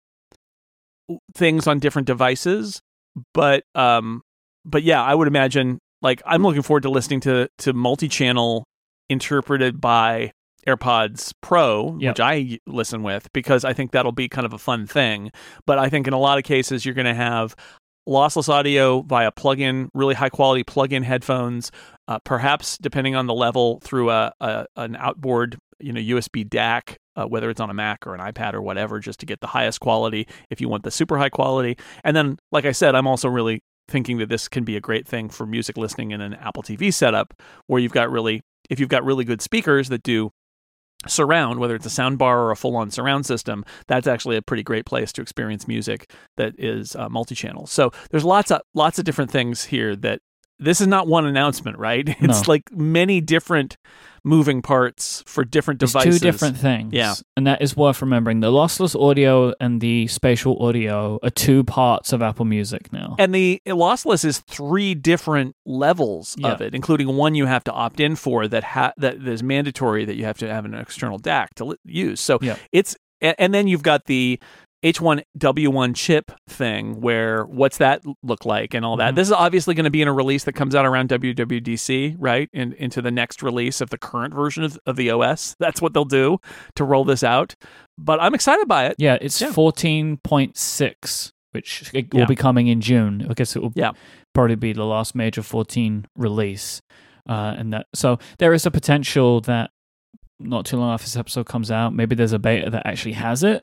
things on different devices. But, um, but yeah, I would imagine... Like, I'm looking forward to listening to, to multi-channel interpreted by... AirPods Pro, yep. which I listen with, because I think that'll be kind of a fun thing. But I think in a lot of cases, you're going to have lossless audio via plug-in, really high-quality plug-in headphones, uh, perhaps, depending on the level, through a, a an outboard, you know, U S B D A C, uh, whether it's on a Mac or an iPad or whatever, just to get the highest quality if you want the super high quality. And then, like I said, I'm also really thinking that this can be a great thing for music listening in an Apple T V setup, where you've got really, if you've got really good speakers that do surround, whether it's a sound bar or a full-on surround system, that's actually a pretty great place to experience music that is uh, multi-channel. So there's lots of lots of different things here. That this is not one announcement, right? It's no. like many different moving parts for different it's devices. Two different things, yeah. And that is worth remembering. The lossless audio and the spatial audio are two parts of Apple Music now. And the lossless is three different levels yeah. of it, including one you have to opt in for that ha- that is mandatory, that you have to have an external D A C to li- use. So yeah. it's and then you've got the H one W one chip thing where what's that look like and all that. Mm-hmm. This is obviously going to be in a release that comes out around W W D C, right? And in, into the next release of the current version of, of the O S. That's what they'll do to roll this out. But I'm excited by it. Yeah, it's yeah. fourteen point six, which it will yeah. be coming in June. I guess it will yeah. probably be the last major fourteen release. Uh, and that, so there is a potential that not too long after this episode comes out, maybe there's a beta that actually has it.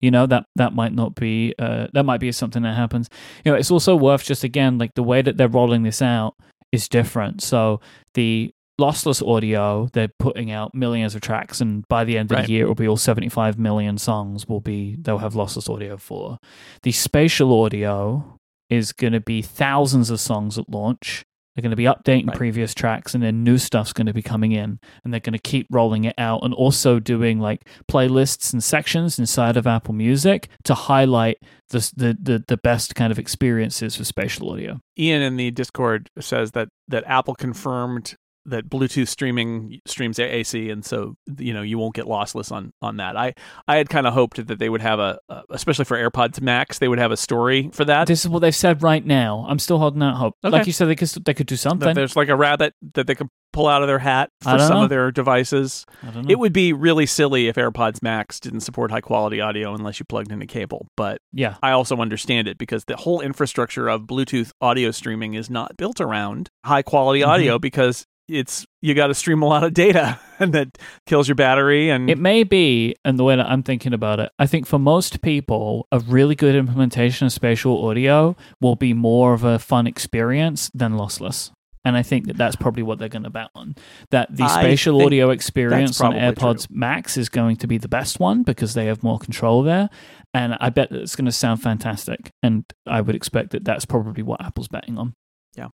You know, that that might not be, uh, that might be something that happens. You know, it's also worth just, again, like the way that they're rolling this out is different. So the lossless audio, they're putting out millions of tracks, and by the end of right. the year, it'll be all seventy-five million songs will be, they'll have lossless audio for. The spatial audio is going to be thousands of songs at launch. They're going to be updating right. previous tracks, and then new stuff's going to be coming in, and they're going to keep rolling it out, and also doing like playlists and sections inside of Apple Music to highlight the the the, the best kind of experiences for spatial audio. Ian in the Discord says that that Apple confirmed that Bluetooth streaming streams A C, and so you know you won't get lossless on, on that. I, I had kind of hoped that they would have a, a, especially for AirPods Max, they would have a story for that. This is what they've said right now. I'm still holding out hope. Okay. Like you said, they could they could do something. That there's like a rabbit that they could pull out of their hat for some know. of their devices. I don't know. It would be really silly if AirPods Max didn't support high quality audio unless you plugged in a cable. But yeah, I also understand it because the whole infrastructure of Bluetooth audio streaming is not built around high quality mm-hmm. audio because it's you got to stream a lot of data, and that kills your battery. And it may be, and the way that I'm thinking about it, I think for most people, a really good implementation of spatial audio will be more of a fun experience than lossless. And I think that that's probably what they're going to bet on. That the spatial audio experience on AirPods true. Max is going to be the best one because they have more control there. And I bet that it's going to sound fantastic. And I would expect that that's probably what Apple's betting on. Yeah.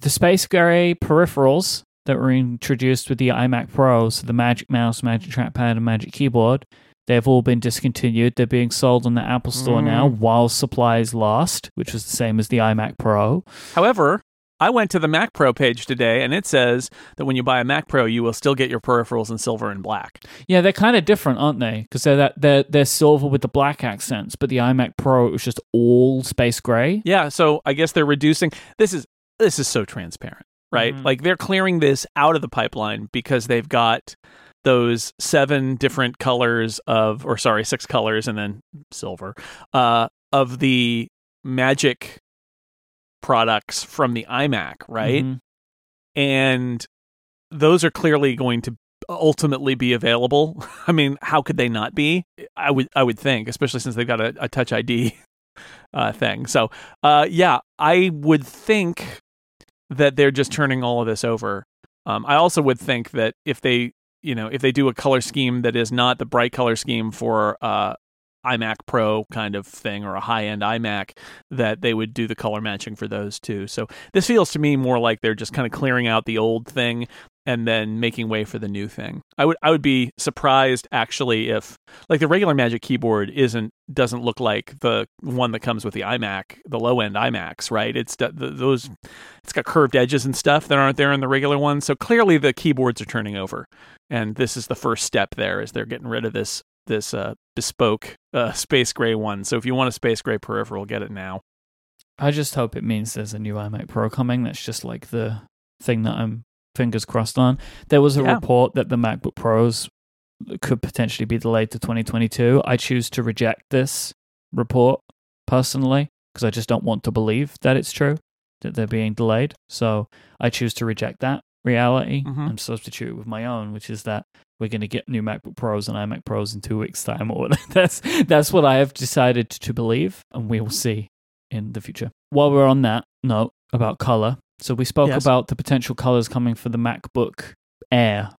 The Space Gray peripherals that were introduced with the iMac Pro, so the Magic Mouse, Magic Trackpad, and Magic Keyboard, they've all been discontinued. They're being sold on the Apple Store mm. now while supplies last, which was the same as the iMac Pro. However, I went to the Mac Pro page today, and it says that when you buy a Mac Pro, you will still get your peripherals in silver and black. Yeah, they're kind of different, aren't they? Because they're, that, they're, they're silver with the black accents, but the iMac Pro, it was just all Space Gray. Yeah, so I guess they're reducing. This is this is so transparent. Right? Mm-hmm. Like they're clearing this out of the pipeline because they've got those seven different colors of, or sorry, six colors and then silver uh, of the Magic products from the iMac, right? Mm-hmm. And those are clearly going to ultimately be available. I mean, how could they not be? I would, I would think, especially since they've got a, a Touch I D uh, thing. So, uh, yeah, I would think that they're just turning all of this over. Um, I also would think that if they, you know, if they do a color scheme that is not the bright color scheme for uh, iMac Pro kind of thing or a high-end iMac, that they would do the color matching for those too. So this feels to me more like they're just kind of clearing out the old thing and then making way for the new thing. I would I would be surprised actually if like the regular Magic Keyboard isn't doesn't look like the one that comes with the iMac, the low-end iMacs, right? It's the, those it's got curved edges and stuff that aren't there in the regular one. So clearly the keyboards are turning over, and this is the first step there is they're getting rid of this this uh, bespoke uh, Space Gray one. So if you want a Space Gray peripheral, get it now. I just hope it means there's a new iMac Pro coming. That's just like the thing that I'm fingers crossed on. There was a yeah. report that the MacBook Pros could potentially be delayed to twenty twenty-two. I choose to reject this report personally because I just don't want to believe that it's true that they're being delayed. So I choose to reject that reality mm-hmm. and substitute it with my own, which is that we're going to get new MacBook Pros and iMac Pros in two weeks' time. Or that's that's what I have decided to believe, and we will see in the future. While we're on that note about color, so we spoke yes. about the potential colors coming for the MacBook Air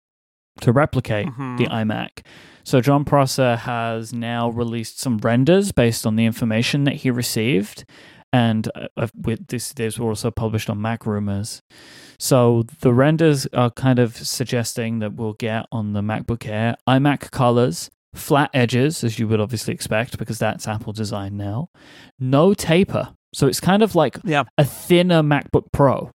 to replicate mm-hmm. the iMac. So John Prosser has now released some renders based on the information that he received, and uh, with this, these were also published on Mac Rumors. So the renders are kind of suggesting that we'll get on the MacBook Air iMac colors, flat edges, as you would obviously expect, because that's Apple design now, no taper. So it's kind of like yeah. a thinner MacBook Pro,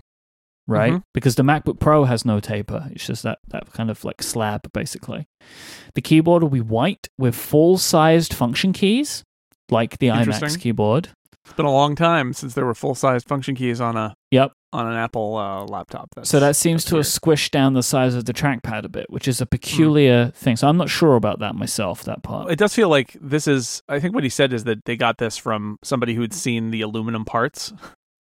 right? Mm-hmm. Because the MacBook Pro has no taper. It's just that, that kind of like slab, basically. The keyboard will be white with full-sized function keys, like the IMAX keyboard. It's been a long time since there were full-sized function keys on a yep. on an Apple uh, laptop. That's, so that seems to weird. have squished down the size of the trackpad a bit, which is a peculiar mm. thing. So I'm not sure about that myself, that part. It does feel like this is, I think what he said is that they got this from somebody who'd seen the aluminum parts.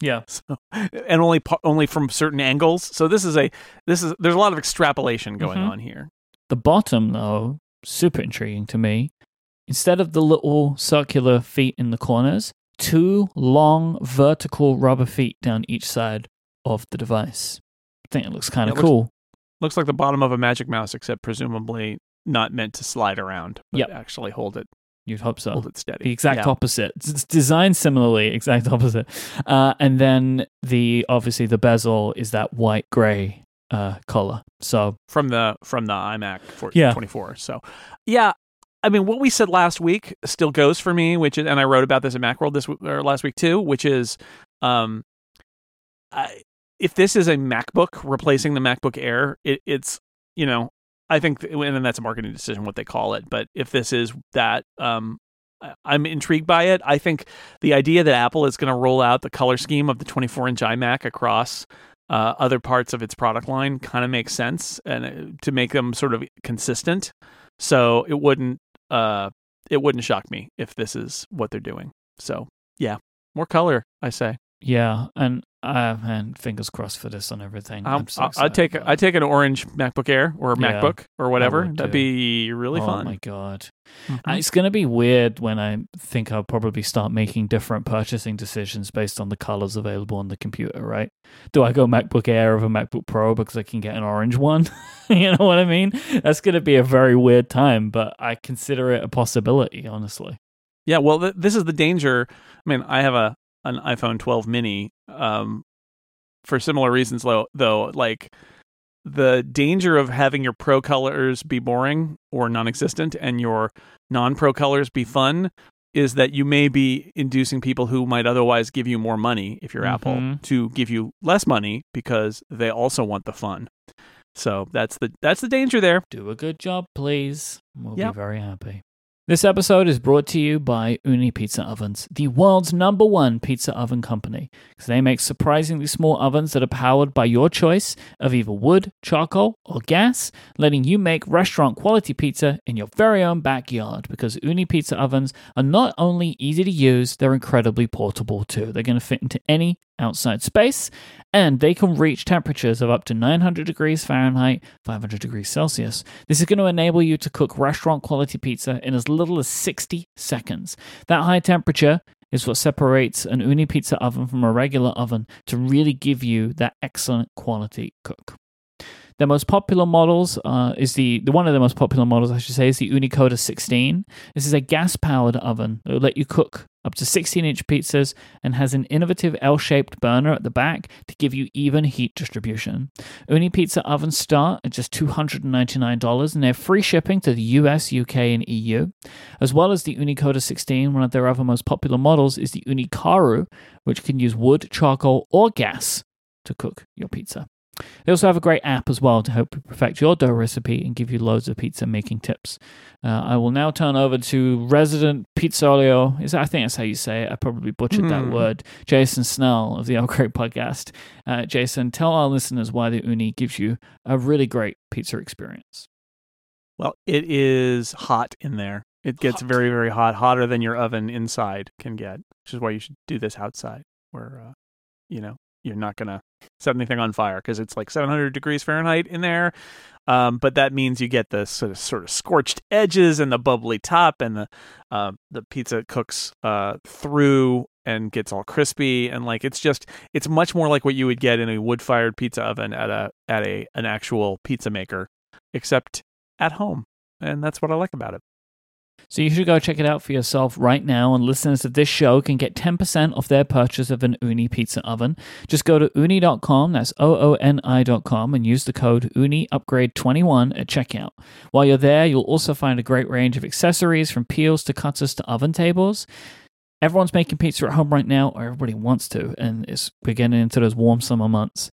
Yeah. So, and only only from certain angles. So this is a, this is there's a lot of extrapolation going mm-hmm. on here. The bottom, though, super intriguing to me. Instead of the little circular feet in the corners, two long vertical rubber feet down each side of the device. I think it looks kind of cool. Looks like the bottom of a Magic Mouse, except presumably not meant to slide around, but yep. actually hold it. You'd hope so. Hold it steady. The exact yeah. opposite. It's designed similarly, exact opposite. Uh, and then the obviously the bezel is that white gray uh, color. So from the from the iMac four, yeah. twenty-four. So yeah. I mean, what we said last week still goes for me, which is, and I wrote about this at Macworld this or last week too, which is, um, I, if this is a MacBook replacing the MacBook Air, it, it's you know, I think, and then that's a marketing decision what they call it. But if this is that, um, I'm intrigued by it. I think the idea that Apple is going to roll out the color scheme of the twenty-four inch iMac across uh, other parts of its product line kind of makes sense, and it, to make them sort of consistent, so it wouldn't. Uh, it wouldn't shock me if this is what they're doing. So, yeah, more color, I say. Yeah, and uh, man, fingers crossed for this on everything. Um, I'm so excited. I'd take I take an orange MacBook Air or yeah, MacBook or whatever. That That'd be really oh, fun. Oh my god, mm-hmm. It's gonna be weird when I think I'll probably start making different purchasing decisions based on the colors available on the computer. Right? Do I go MacBook Air over MacBook Pro because I can get an orange one? You know what I mean? That's gonna be a very weird time, but I consider it a possibility, honestly. Yeah. Well, th- this is the danger. I mean, I have a. an iPhone twelve mini, um, for similar reasons though, though, like the danger of having your pro colors be boring or non-existent and your non-pro colors be fun is that you may be inducing people who might otherwise give you more money if you're mm-hmm. Apple to give you less money because they also want the fun. So that's the, that's the danger there. Do a good job, please. We'll yep. be very happy. This episode is brought to you by Ooni Pizza Ovens, the world's number one pizza oven company. Because they make surprisingly small ovens that are powered by your choice of either wood, charcoal, or gas, letting you make restaurant-quality pizza in your very own backyard. Because Ooni Pizza Ovens are not only easy to use, they're incredibly portable too. They're going to fit into any outside space, and they can reach temperatures of up to nine hundred degrees Fahrenheit, five hundred degrees Celsius. This is going to enable you to cook restaurant quality pizza in as little as sixty seconds. That high temperature is what separates an Ooni pizza oven from a regular oven to really give you that excellent quality cook. Their most popular models uh, is the, the one of the most popular models, I should say, is the Ooni Coda sixteen. This is a gas-powered oven that will let you cook up to sixteen inch pizzas and has an innovative L-shaped burner at the back to give you even heat distribution. Ooni Pizza Ovens start at just two hundred ninety-nine dollars, and they have free shipping to the U S, U K, and E U. As well as the Ooni Coda sixteen, one of their other most popular models is the Ooni Karu, which can use wood, charcoal, or gas to cook your pizza. They also have a great app as well to help you perfect your dough recipe and give you loads of pizza making tips. Uh, I will now turn over to resident pizzolio. Is that, I think that's how you say it. I probably butchered mm. that word. Jason Snell of the Upgrade podcast. Uh, Jason, tell our listeners why the Ooni gives you a really great pizza experience. Well, it is hot in there. It gets hot. very, very hot, hotter than your oven inside can get, which is why you should do this outside where, uh, you know, you're not going to set anything on fire because it's like seven hundred degrees Fahrenheit in there. Um, but that means you get the sort of, sort of scorched edges and the bubbly top, and the uh, the pizza cooks uh, through and gets all crispy. And like, it's just, it's much more like what you would get in a wood-fired pizza oven at a at a an actual pizza maker, except at home. And that's what I like about it. So you should go check it out for yourself right now, and listeners of this show can get ten percent off their purchase of an Ooni pizza oven. Just go to ooni dot com, that's O O N I dot com, and use the code O O N I upgrade twenty-one at checkout. While you're there, you'll also find a great range of accessories, from peels to cutters to oven tables. Everyone's making pizza at home right now, or everybody wants to, and it's we're getting into those warm summer months.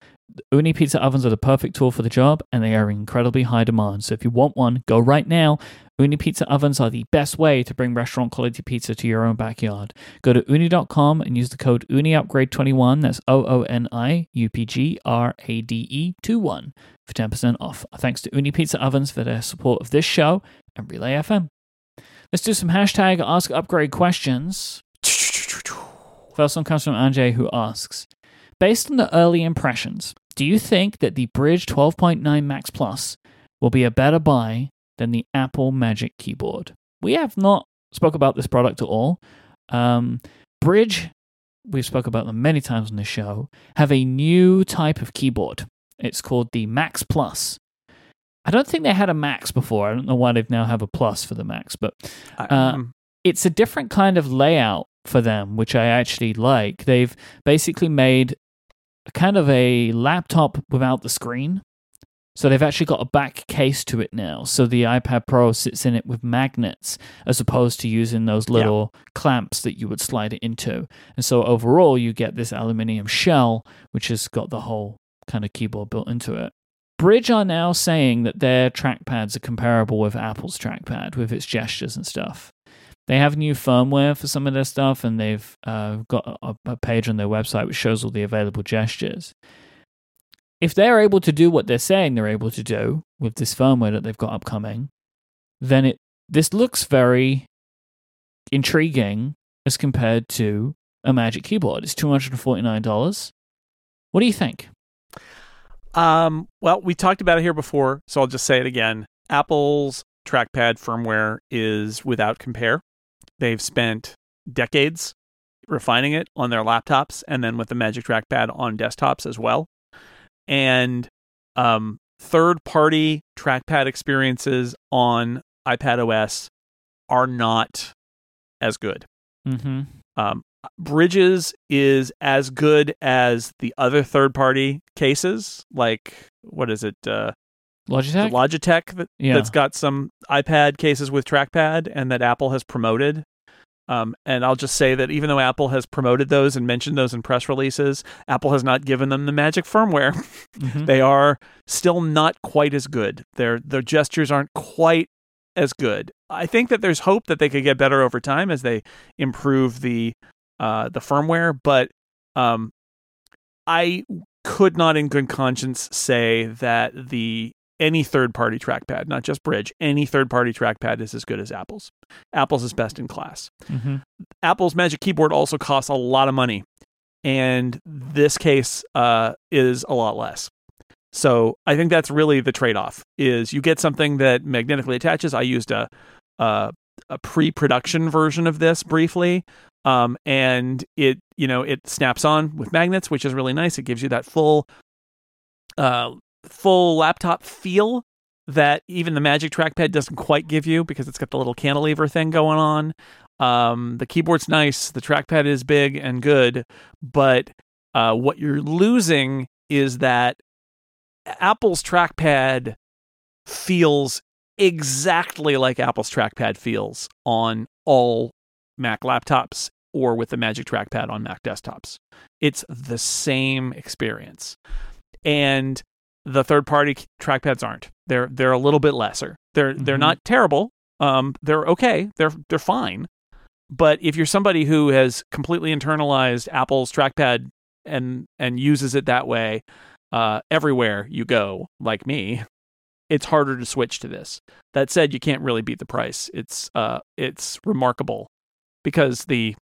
Ooni pizza ovens are the perfect tool for the job, and they are in incredibly high demand. So if you want one, go right now, Ooni Pizza Ovens are the best way to bring restaurant-quality pizza to your own backyard. Go to ooni dot com and use the code O O N I upgrade twenty-one, that's O O N I U P G R A D E twenty-one, for ten percent off. Thanks to Ooni Pizza Ovens for their support of this show and Relay F M. Let's do some hashtag Ask Upgrade questions. First one comes from Anjay, who asks, based on the early impressions, do you think that the Bridge twelve point nine Max Plus will be a better buy than the Apple Magic Keyboard? We have not spoke about this product at all. Um, Bridge, we've spoke about them many times on the show, have a new type of keyboard. It's called the Max Plus. I don't think they had a Max before. I don't know why they've now have a Plus for the Max, but uh, um, it's a different kind of layout for them, which I actually like. They've basically made kind of a laptop without the screen. So they've actually got a back case to it now. So the iPad Pro sits in it with magnets as opposed to using those little yeah. clamps that you would slide it into. And so overall, you get this aluminium shell, which has got the whole kind of keyboard built into it. Bridge are now saying that their trackpads are comparable with Apple's trackpad, with its gestures and stuff. They have new firmware for some of their stuff, and they've uh, got a, a page on their website which shows all the available gestures. If they're able to do what they're saying they're able to do with this firmware that they've got upcoming, then it this looks very intriguing as compared to a Magic Keyboard. It's two hundred forty-nine dollars. What do you think? Um, well, we talked about it here before, so I'll just say it again. Apple's trackpad firmware is without compare. They've spent decades refining it on their laptops and then with the Magic Trackpad on desktops as well. And um, third-party trackpad experiences on iPadOS are not as good. Mm-hmm. Um, Bridges is as good as the other third-party cases, like, what is it? Uh, Logitech? Logitech that, yeah. that's got some iPad cases with trackpad and that Apple has promoted. Um, and I'll just say that even though Apple has promoted those and mentioned those in press releases, Apple has not given them the magic firmware. Mm-hmm. They are still not quite as good. Their their gestures aren't quite as good. I think that there's hope that they could get better over time as they improve the uh, the firmware. But um, I could not, in good conscience, say that the any third-party trackpad, not just Bridge, any third-party trackpad is as good as Apple's. Apple's is best in class. Mm-hmm. Apple's Magic Keyboard also costs a lot of money, and this case uh, is a lot less. So I think that's really the trade-off, is you get something that magnetically attaches. I used a, a, a pre-production version of this briefly, um, and it, you know, it snaps on with magnets, which is really nice. It gives you that full... Uh, full laptop feel that even the Magic Trackpad doesn't quite give you because it's got the little cantilever thing going on. Um, the keyboard's nice. The trackpad is big and good. But uh, what you're losing is that Apple's trackpad feels exactly like Apple's trackpad feels on all Mac laptops or with the Magic Trackpad on Mac desktops. It's the same experience. And the third-party trackpads aren't. They're they're a little bit lesser. They're mm-hmm. they're not terrible. Um, they're okay. They're they're fine. But if you're somebody who has completely internalized Apple's trackpad and and uses it that way uh, everywhere you go, like me, it's harder to switch to this. That said, you can't really beat the price. It's uh it's remarkable because the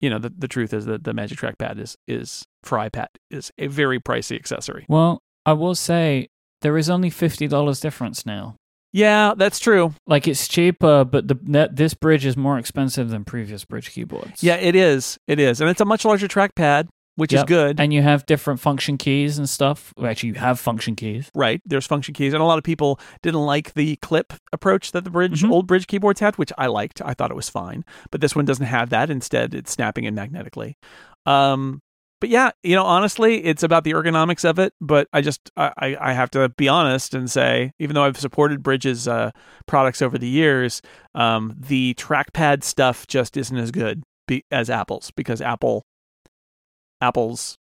you know the, the truth is that the Magic Trackpad is is for iPad is a very pricey accessory. Well, I will say there is only fifty dollars difference now. Yeah, that's true. Like it's cheaper, but the this Bridge is more expensive than previous Bridge keyboards. Yeah, it is. It is. And it's a much larger trackpad, which yep. is good. And you have different function keys and stuff. Well, actually, you have function keys. Right. There's function keys. And a lot of people didn't like the clip approach that the Bridge mm-hmm. old Bridge keyboards had, which I liked. I thought it was fine. But this one doesn't have that. Instead, it's snapping in magnetically. Um But yeah, you know, honestly, it's about the ergonomics of it. But I just, I, I have to be honest and say, even though I've supported Bridge's uh, products over the years, um, the trackpad stuff just isn't as good be- as Apple's because Apple, Apple's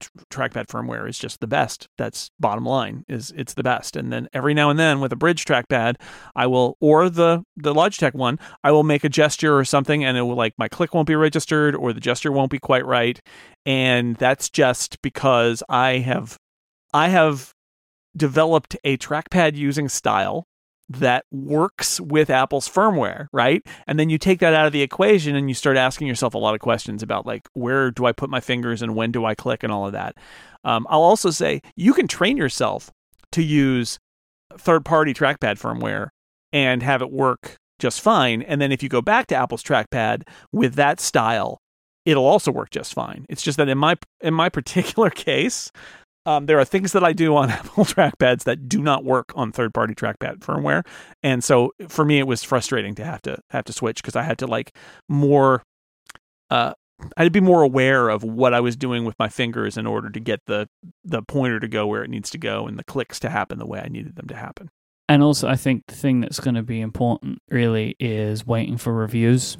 tr- trackpad firmware is just the best. That's bottom line, is it's the best. And then every now and then with a Bridge trackpad, I will, or the, the Logitech one, I will make a gesture or something, and it will, like, my click won't be registered or the gesture won't be quite right. And that's just because I have, I have developed a trackpad using style that works with Apple's firmware, right? And then you take that out of the equation and you start asking yourself a lot of questions about, like, where do I put my fingers and when do I click and all of that. Um, I'll also say you can train yourself to use third-party trackpad firmware and have it work just fine. And then if you go back to Apple's trackpad with that style, it'll also work just fine. It's just that in my in my particular case, Um, there are things that I do on Apple trackpads that do not work on third-party trackpad firmware, and so for me it was frustrating to have to have to switch, because I had to like more, uh, I had to be more aware of what I was doing with my fingers in order to get the the pointer to go where it needs to go and the clicks to happen the way I needed them to happen. And also, I think the thing that's going to be important really is waiting for reviews.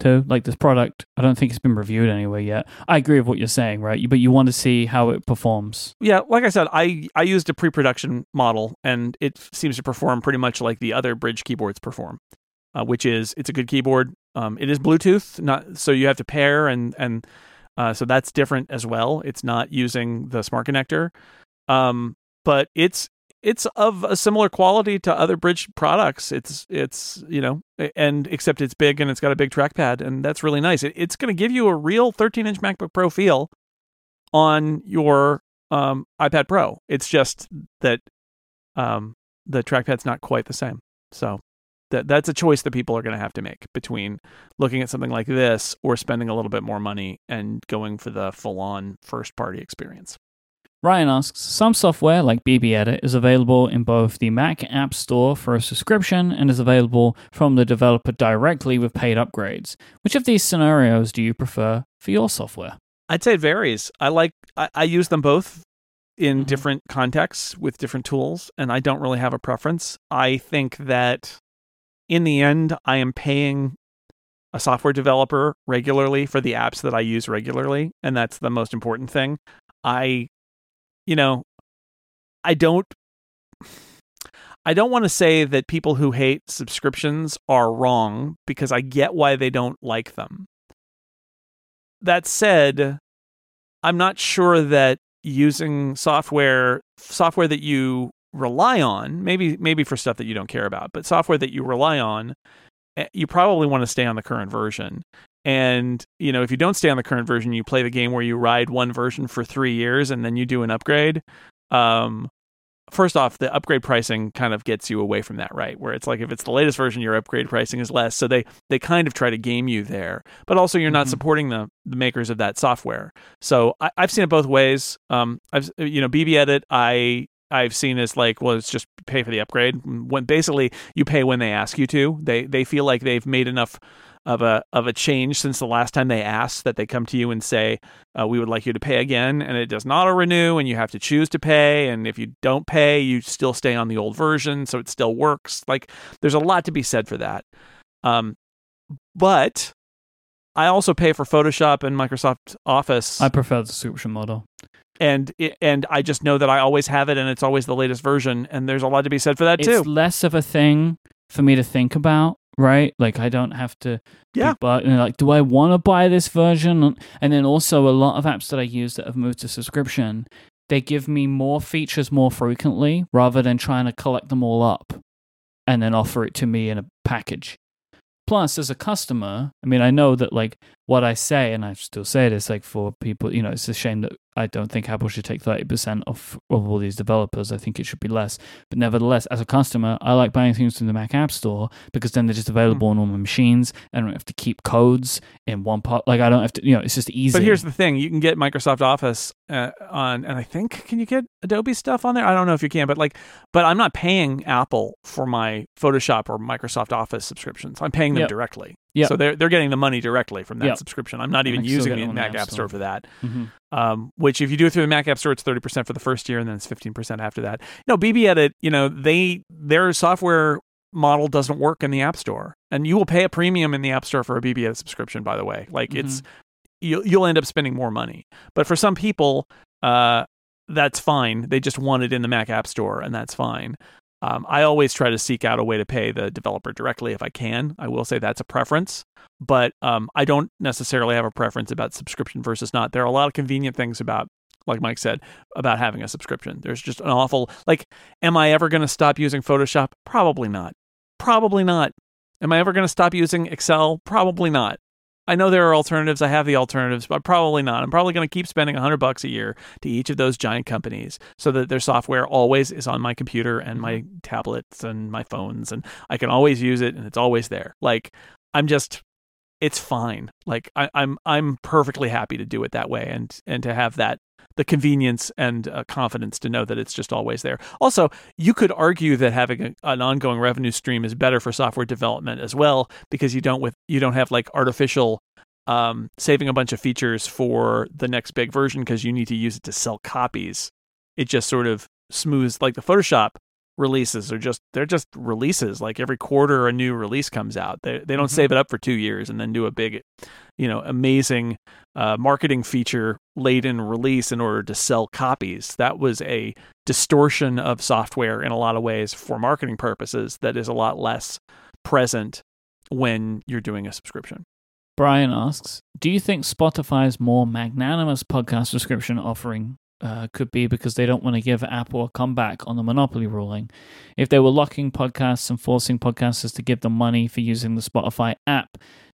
To. Like, this product, I don't think it's been reviewed anywhere yet. I agree with what you're saying, right? But you want to see how it performs. Yeah, like I said, I, I used a pre-production model, and it seems to perform pretty much like the other Bridge keyboards perform, uh, which is, it's a good keyboard. Um, it is Bluetooth, not so you have to pair, and, and uh, so that's different as well. It's not using the smart connector. Um, but it's It's of a similar quality to other Bridge products. It's, it's you know, and except it's big and it's got a big trackpad, and that's really nice. It, it's going to give you a real thirteen-inch MacBook Pro feel on your um, iPad Pro. It's just that um, the trackpad's not quite the same. So that that's a choice that people are going to have to make between looking at something like this or spending a little bit more money and going for the full-on first-party experience. Ryan asks, some software like B B Edit is available in both the Mac App Store for a subscription and is available from the developer directly with paid upgrades. Which of these scenarios do you prefer for your software? I'd say it varies. I like I, I use them both in mm-hmm. different contexts with different tools, and I don't really have a preference. I think that in the end, I am paying a software developer regularly for the apps that I use regularly, and that's the most important thing. I You know, I don't I don't want to say that people who hate subscriptions are wrong, because I get why they don't like them. That said, I'm not sure that using software software that you rely on, maybe maybe for stuff that you don't care about, but software that you rely on, you probably want to stay on the current version. And, you know, if you don't stay on the current version, you play the game where you ride one version for three years and then you do an upgrade. Um, first off, the upgrade pricing kind of gets you away from that, right? Where it's like, if it's the latest version, your upgrade pricing is less. So they, they kind of try to game you there. But also, you're not mm-hmm. supporting the, the makers of that software. So I, I've seen it both ways. Um, I've you know, B B Edit, I... I've seen is like, well, it's just pay for the upgrade. When basically you pay when they ask you to. They they feel like they've made enough of a of a change since the last time they asked that they come to you and say, uh, we would like you to pay again, and it does not auto-renew, and you have to choose to pay, and if you don't pay, you still stay on the old version, so it still works. Like, there's a lot to be said for that. Um, but I also pay for Photoshop and Microsoft Office. I prefer the subscription model. And it, and I just know that I always have it, and it's always the latest version, and there's a lot to be said for that, too. It's less of a thing for me to think about, right? Like, I don't have to... Yeah. But, you know, like, do I want to buy this version? And then also, a lot of apps that I use that have moved to subscription, they give me more features more frequently, rather than trying to collect them all up and then offer it to me in a package. Plus, as a customer, I mean, I know that, like, what I say, and I still say this, like, for people, you know, it's a shame that I don't think Apple should take thirty percent off of all these developers. I think it should be less. But nevertheless, as a customer, I like buying things from the Mac App Store, because then they're just available mm-hmm. on all my machines. I don't have to keep codes in one part. Like, I don't have to, you know, it's just easy. But here's the thing. You can get Microsoft Office uh, on, and I think, can you get Adobe stuff on there? I don't know if you can, but like, but I'm not paying Apple for my Photoshop or Microsoft Office subscriptions. I'm paying them yep. directly. Yep. So they're, they're getting the money directly from that yep. subscription. I'm not even using the Mac App Store for that. Mm-hmm. Um, which if you do it through the Mac App Store, it's thirty percent for the first year, and then it's fifteen percent after that. No, B B Edit, you know, they their software model doesn't work in the App Store. And you will pay a premium in the App Store for a B B Edit subscription, by the way. Like, mm-hmm. it's you'll, you'll end up spending more money. But for some people, uh, that's fine. They just want it in the Mac App Store, and that's fine. Um, I always try to seek out a way to pay the developer directly if I can. I will say that's a preference, but um, I don't necessarily have a preference about subscription versus not. There are a lot of convenient things about, like Mike said, about having a subscription. There's just an awful, like, am I ever going to stop using Photoshop? Probably not. Probably not. Am I ever going to stop using Excel? Probably not. I know there are alternatives. I have the alternatives, but probably not. I'm probably going to keep spending one hundred bucks a year to each of those giant companies so that their software always is on my computer and my tablets and my phones, and I can always use it and it's always there. Like, I'm just, it's fine. Like, I, I'm I'm perfectly happy to do it that way and and to have that, the convenience and uh, confidence to know that it's just always there. Also, you could argue that having a, an ongoing revenue stream is better for software development as well, because you don't with you don't have like artificial um, saving a bunch of features for the next big version because you need to use it to sell copies. It just sort of smooths, like the Photoshop releases are just, they're just releases. Like every quarter a new release comes out. They they don't mm-hmm. save it up for two years and then do a big, you know, amazing uh, marketing feature laden release in order to sell copies. That was a distortion of software in a lot of ways for marketing purposes that is a lot less present when you're doing a subscription. Brian asks, do you think Spotify's more magnanimous podcast subscription offering Uh, could be because they don't want to give Apple a comeback on the monopoly ruling? If they were locking podcasts and forcing podcasters to give them money for using the Spotify app,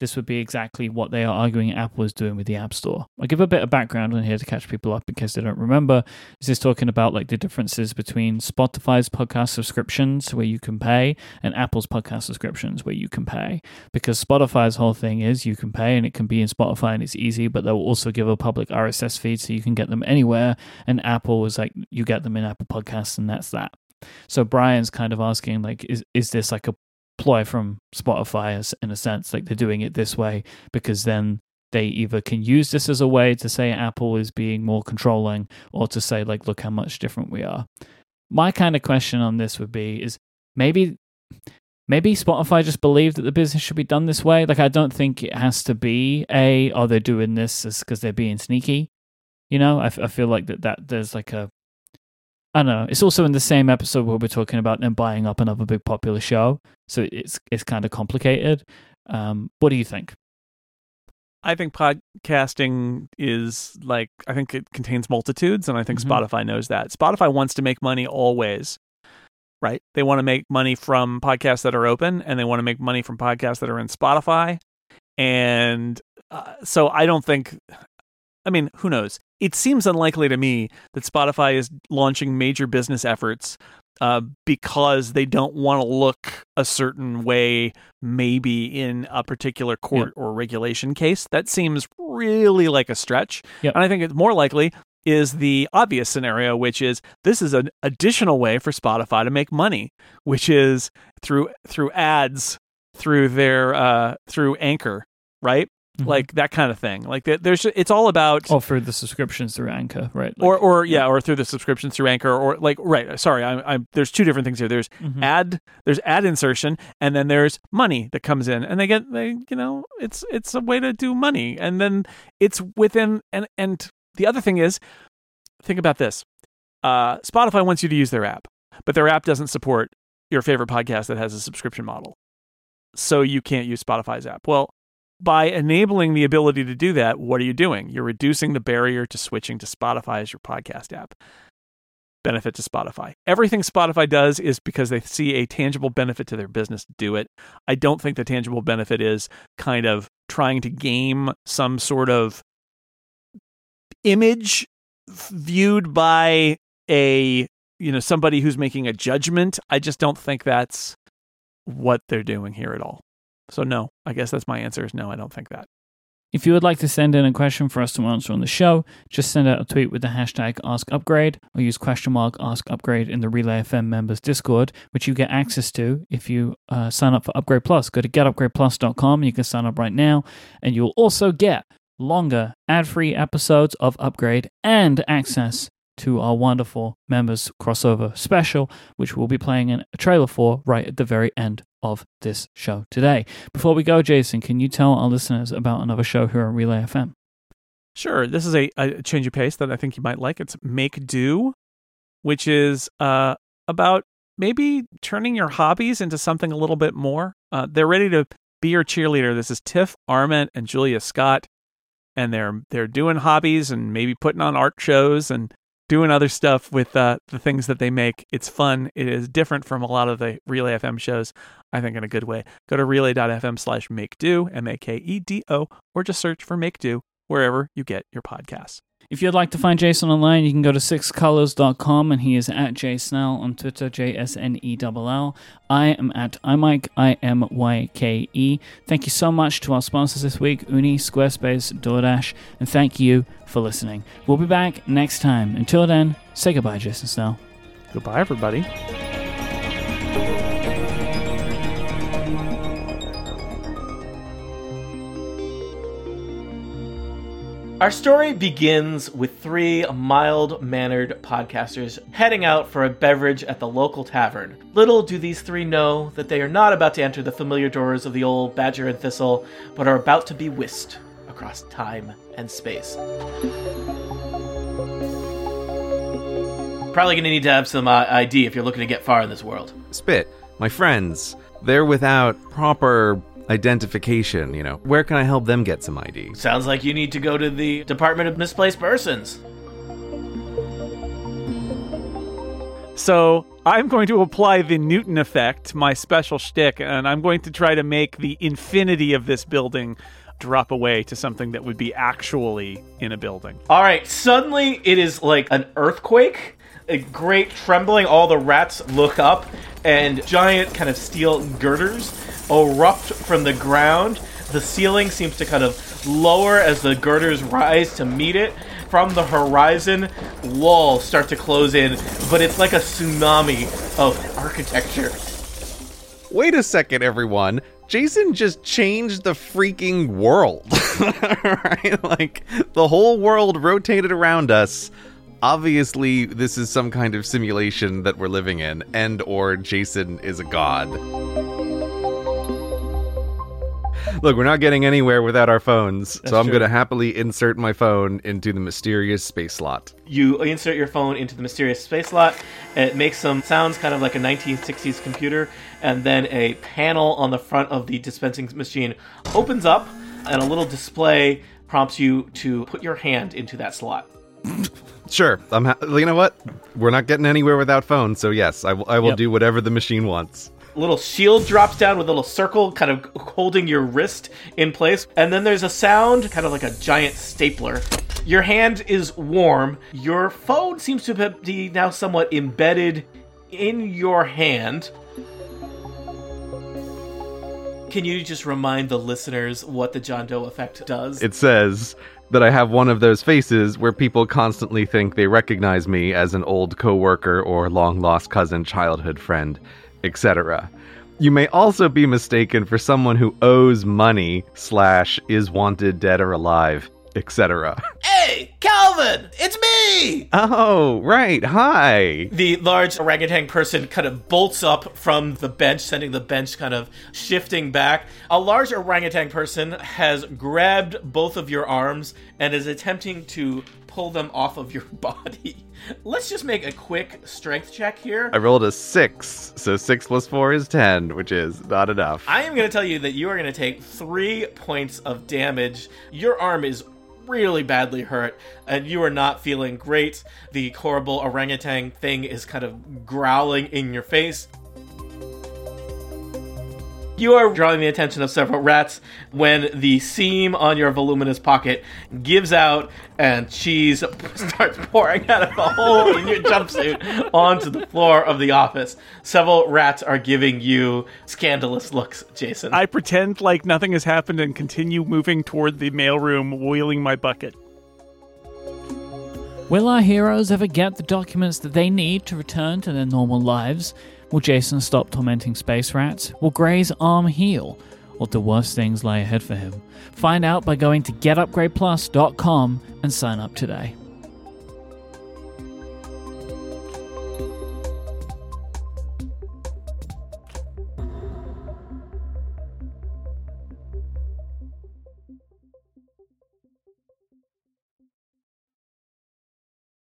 this would be exactly what they are arguing Apple is doing with the App Store. I'll give a bit of background on here to catch people up in case they don't remember. This is talking about like the differences between Spotify's podcast subscriptions where you can pay and Apple's podcast subscriptions where you can pay. Because Spotify's whole thing is you can pay and it can be in Spotify and it's easy, but they'll also give a public R S S feed so you can get them anywhere. And Apple was like, you get them in Apple Podcasts and that's that. So Brian's kind of asking, like, is is this like a ploy from Spotify in a sense, like they're doing it this way because then they either can use this as a way to say Apple is being more controlling or to say like, look how much different we are. My kind of question on this would be is maybe maybe Spotify just believed that the business should be done this way. Like, I don't think it has to be a, oh, they're doing this because they're being sneaky. You know, I, f- I feel like that, that there's like a, I don't know. It's also in the same episode where we're talking about them buying up another big popular show. So it's it's kind of complicated. Um, what do you think? I think podcasting is like, I think it contains multitudes, and I think mm-hmm. Spotify knows that. Spotify wants to make money always, right? They want to make money from podcasts that are open, and they want to make money from podcasts that are in Spotify. And uh, so I don't think, I mean, who knows? It seems unlikely to me that Spotify is launching major business efforts uh, because they don't want to look a certain way, maybe in a particular court yeah. or regulation case. That seems really like a stretch. Yeah. And I think it's more likely is the obvious scenario, which is this is an additional way for Spotify to make money, which is through through ads, through their uh, through Anchor, right? Mm-hmm. Like that kind of thing. Like there's, it's all about. Or through the subscriptions through Anchor, right? Like, or, or yeah, or through the subscriptions through Anchor, or like, right. Sorry, I'm. I'm there's two different things here. There's mm-hmm. ad, there's ad insertion, and then there's money that comes in, and they get, they, you know, it's it's a way to do money, and then it's within, and and the other thing is, think about this. Uh, Spotify wants you to use their app, but their app doesn't support your favorite podcast that has a subscription model, so you can't use Spotify's app. Well. By enabling the ability to do that, what are you doing? You're reducing the barrier to switching to Spotify as your podcast app. Benefit to Spotify. Everything Spotify does is because they see a tangible benefit to their business to do it. I don't think the tangible benefit is kind of trying to game some sort of image viewed by a, you know, somebody who's making a judgment. I just don't think that's what they're doing here at all. So no, I guess that's my answer is no, I don't think that. If you would like to send in a question for us to answer on the show, just send out a tweet with the hashtag AskUpgrade or use question mark AskUpgrade in the Relay F M members Discord, which you get access to if you uh, sign up for Upgrade Plus. Go to get upgrade plus dot com and you can sign up right now. And you'll also get longer ad-free episodes of Upgrade and access to our wonderful members crossover special, which we'll be playing a trailer for right at the very end of this show today. Before we go, Jason, can you tell our listeners about another show here on Relay F M? Sure. This is a, a change of pace that I think you might like. It's Make Do, which is uh, about maybe turning your hobbies into something a little bit more. Uh, they're ready to be your cheerleader. This is Tiff Arment and Julia Scott, and they're they're doing hobbies and maybe putting on art shows and doing other stuff with uh, the things that they make. It's fun. It is different from a lot of the Relay F M shows, I think, in a good way. Go to relay.fm slash make do, M A K E D O, or just search for Make Do wherever you get your podcasts. If you'd like to find Jason online, you can go to six colors dot com, and he is at jsnell on Twitter, J S N E L L. I am at imike, I M Y K E. Thank you so much to our sponsors this week, Ooni, Squarespace, DoorDash, and thank you for listening. We'll be back next time. Until then, say goodbye, Jason Snell. Goodbye, everybody. Our story begins with three mild-mannered podcasters heading out for a beverage at the local tavern. Little do these three know that they are not about to enter the familiar doors of the old Badger and Thistle, but are about to be whisked across time and space. Probably going to need to have some uh, I D if you're looking to get far in this world. Spit, my friends, they're without proper identification, you know. Where can I help them get some I D? Sounds like you need to go to the Department of Misplaced Persons. So I'm going to apply the Newton effect, my special shtick, and I'm going to try to make the infinity of this building drop away to something that would be actually in a building. All right, suddenly it is like an earthquake. A great trembling, all the rats look up, and giant kind of steel girders erupt from the ground. The ceiling seems to kind of lower as the girders rise to meet it. From the horizon, walls start to close in, but it's like a tsunami of architecture. Wait a second, everyone. Jason just changed the freaking world. Right? Like, the whole world rotated around us. Obviously, this is some kind of simulation that we're living in, and or Jason is a god. Look, we're not getting anywhere without our phones, That's so I'm going to happily insert my phone into the mysterious space slot. You insert your phone into the mysterious space slot, and it makes some sounds kind of like a nineteen sixties computer, and then a panel on the front of the dispensing machine opens up, and a little display prompts you to put your hand into that slot. Sure. I'm ha- you know what? We're not getting anywhere without phones, so yes, I, w- I will yep. do whatever the machine wants. A little shield drops down with a little circle kind of holding your wrist in place, and then there's a sound, kind of like a giant stapler. Your hand is warm. Your phone seems to be now somewhat embedded in your hand. Can you just remind the listeners what the John Doe effect does? It says that I have one of those faces where people constantly think they recognize me as an old coworker or long-lost cousin, childhood friend, et cetera. You may also be mistaken for someone who owes money slash is wanted dead or alive, et cetera. Hey, Calvin, it's me! Oh, right, hi! The large orangutan person kind of bolts up from the bench, sending the bench kind of shifting back. A large orangutan person has grabbed both of your arms and is attempting to pull them off of your body. Let's just make a quick strength check here. I rolled a six, so six plus four is ten, which is not enough. I am going to tell you that you are going to take three points of damage. Your arm is really badly hurt, and you are not feeling great. The horrible orangutan thing is kind of growling in your face. You are drawing the attention of several rats when the seam on your voluminous pocket gives out and cheese starts pouring out of a hole in your jumpsuit onto the floor of the office. Several rats are giving you scandalous looks, Jason. I pretend like nothing has happened and continue moving toward the mailroom, wheeling my bucket. Will our heroes ever get the documents that they need to return to their normal lives? Will Jason stop tormenting space rats? Will Grey's arm heal? Or do worse things lie ahead for him? Find out by going to get upgrade plus dot com and sign up today.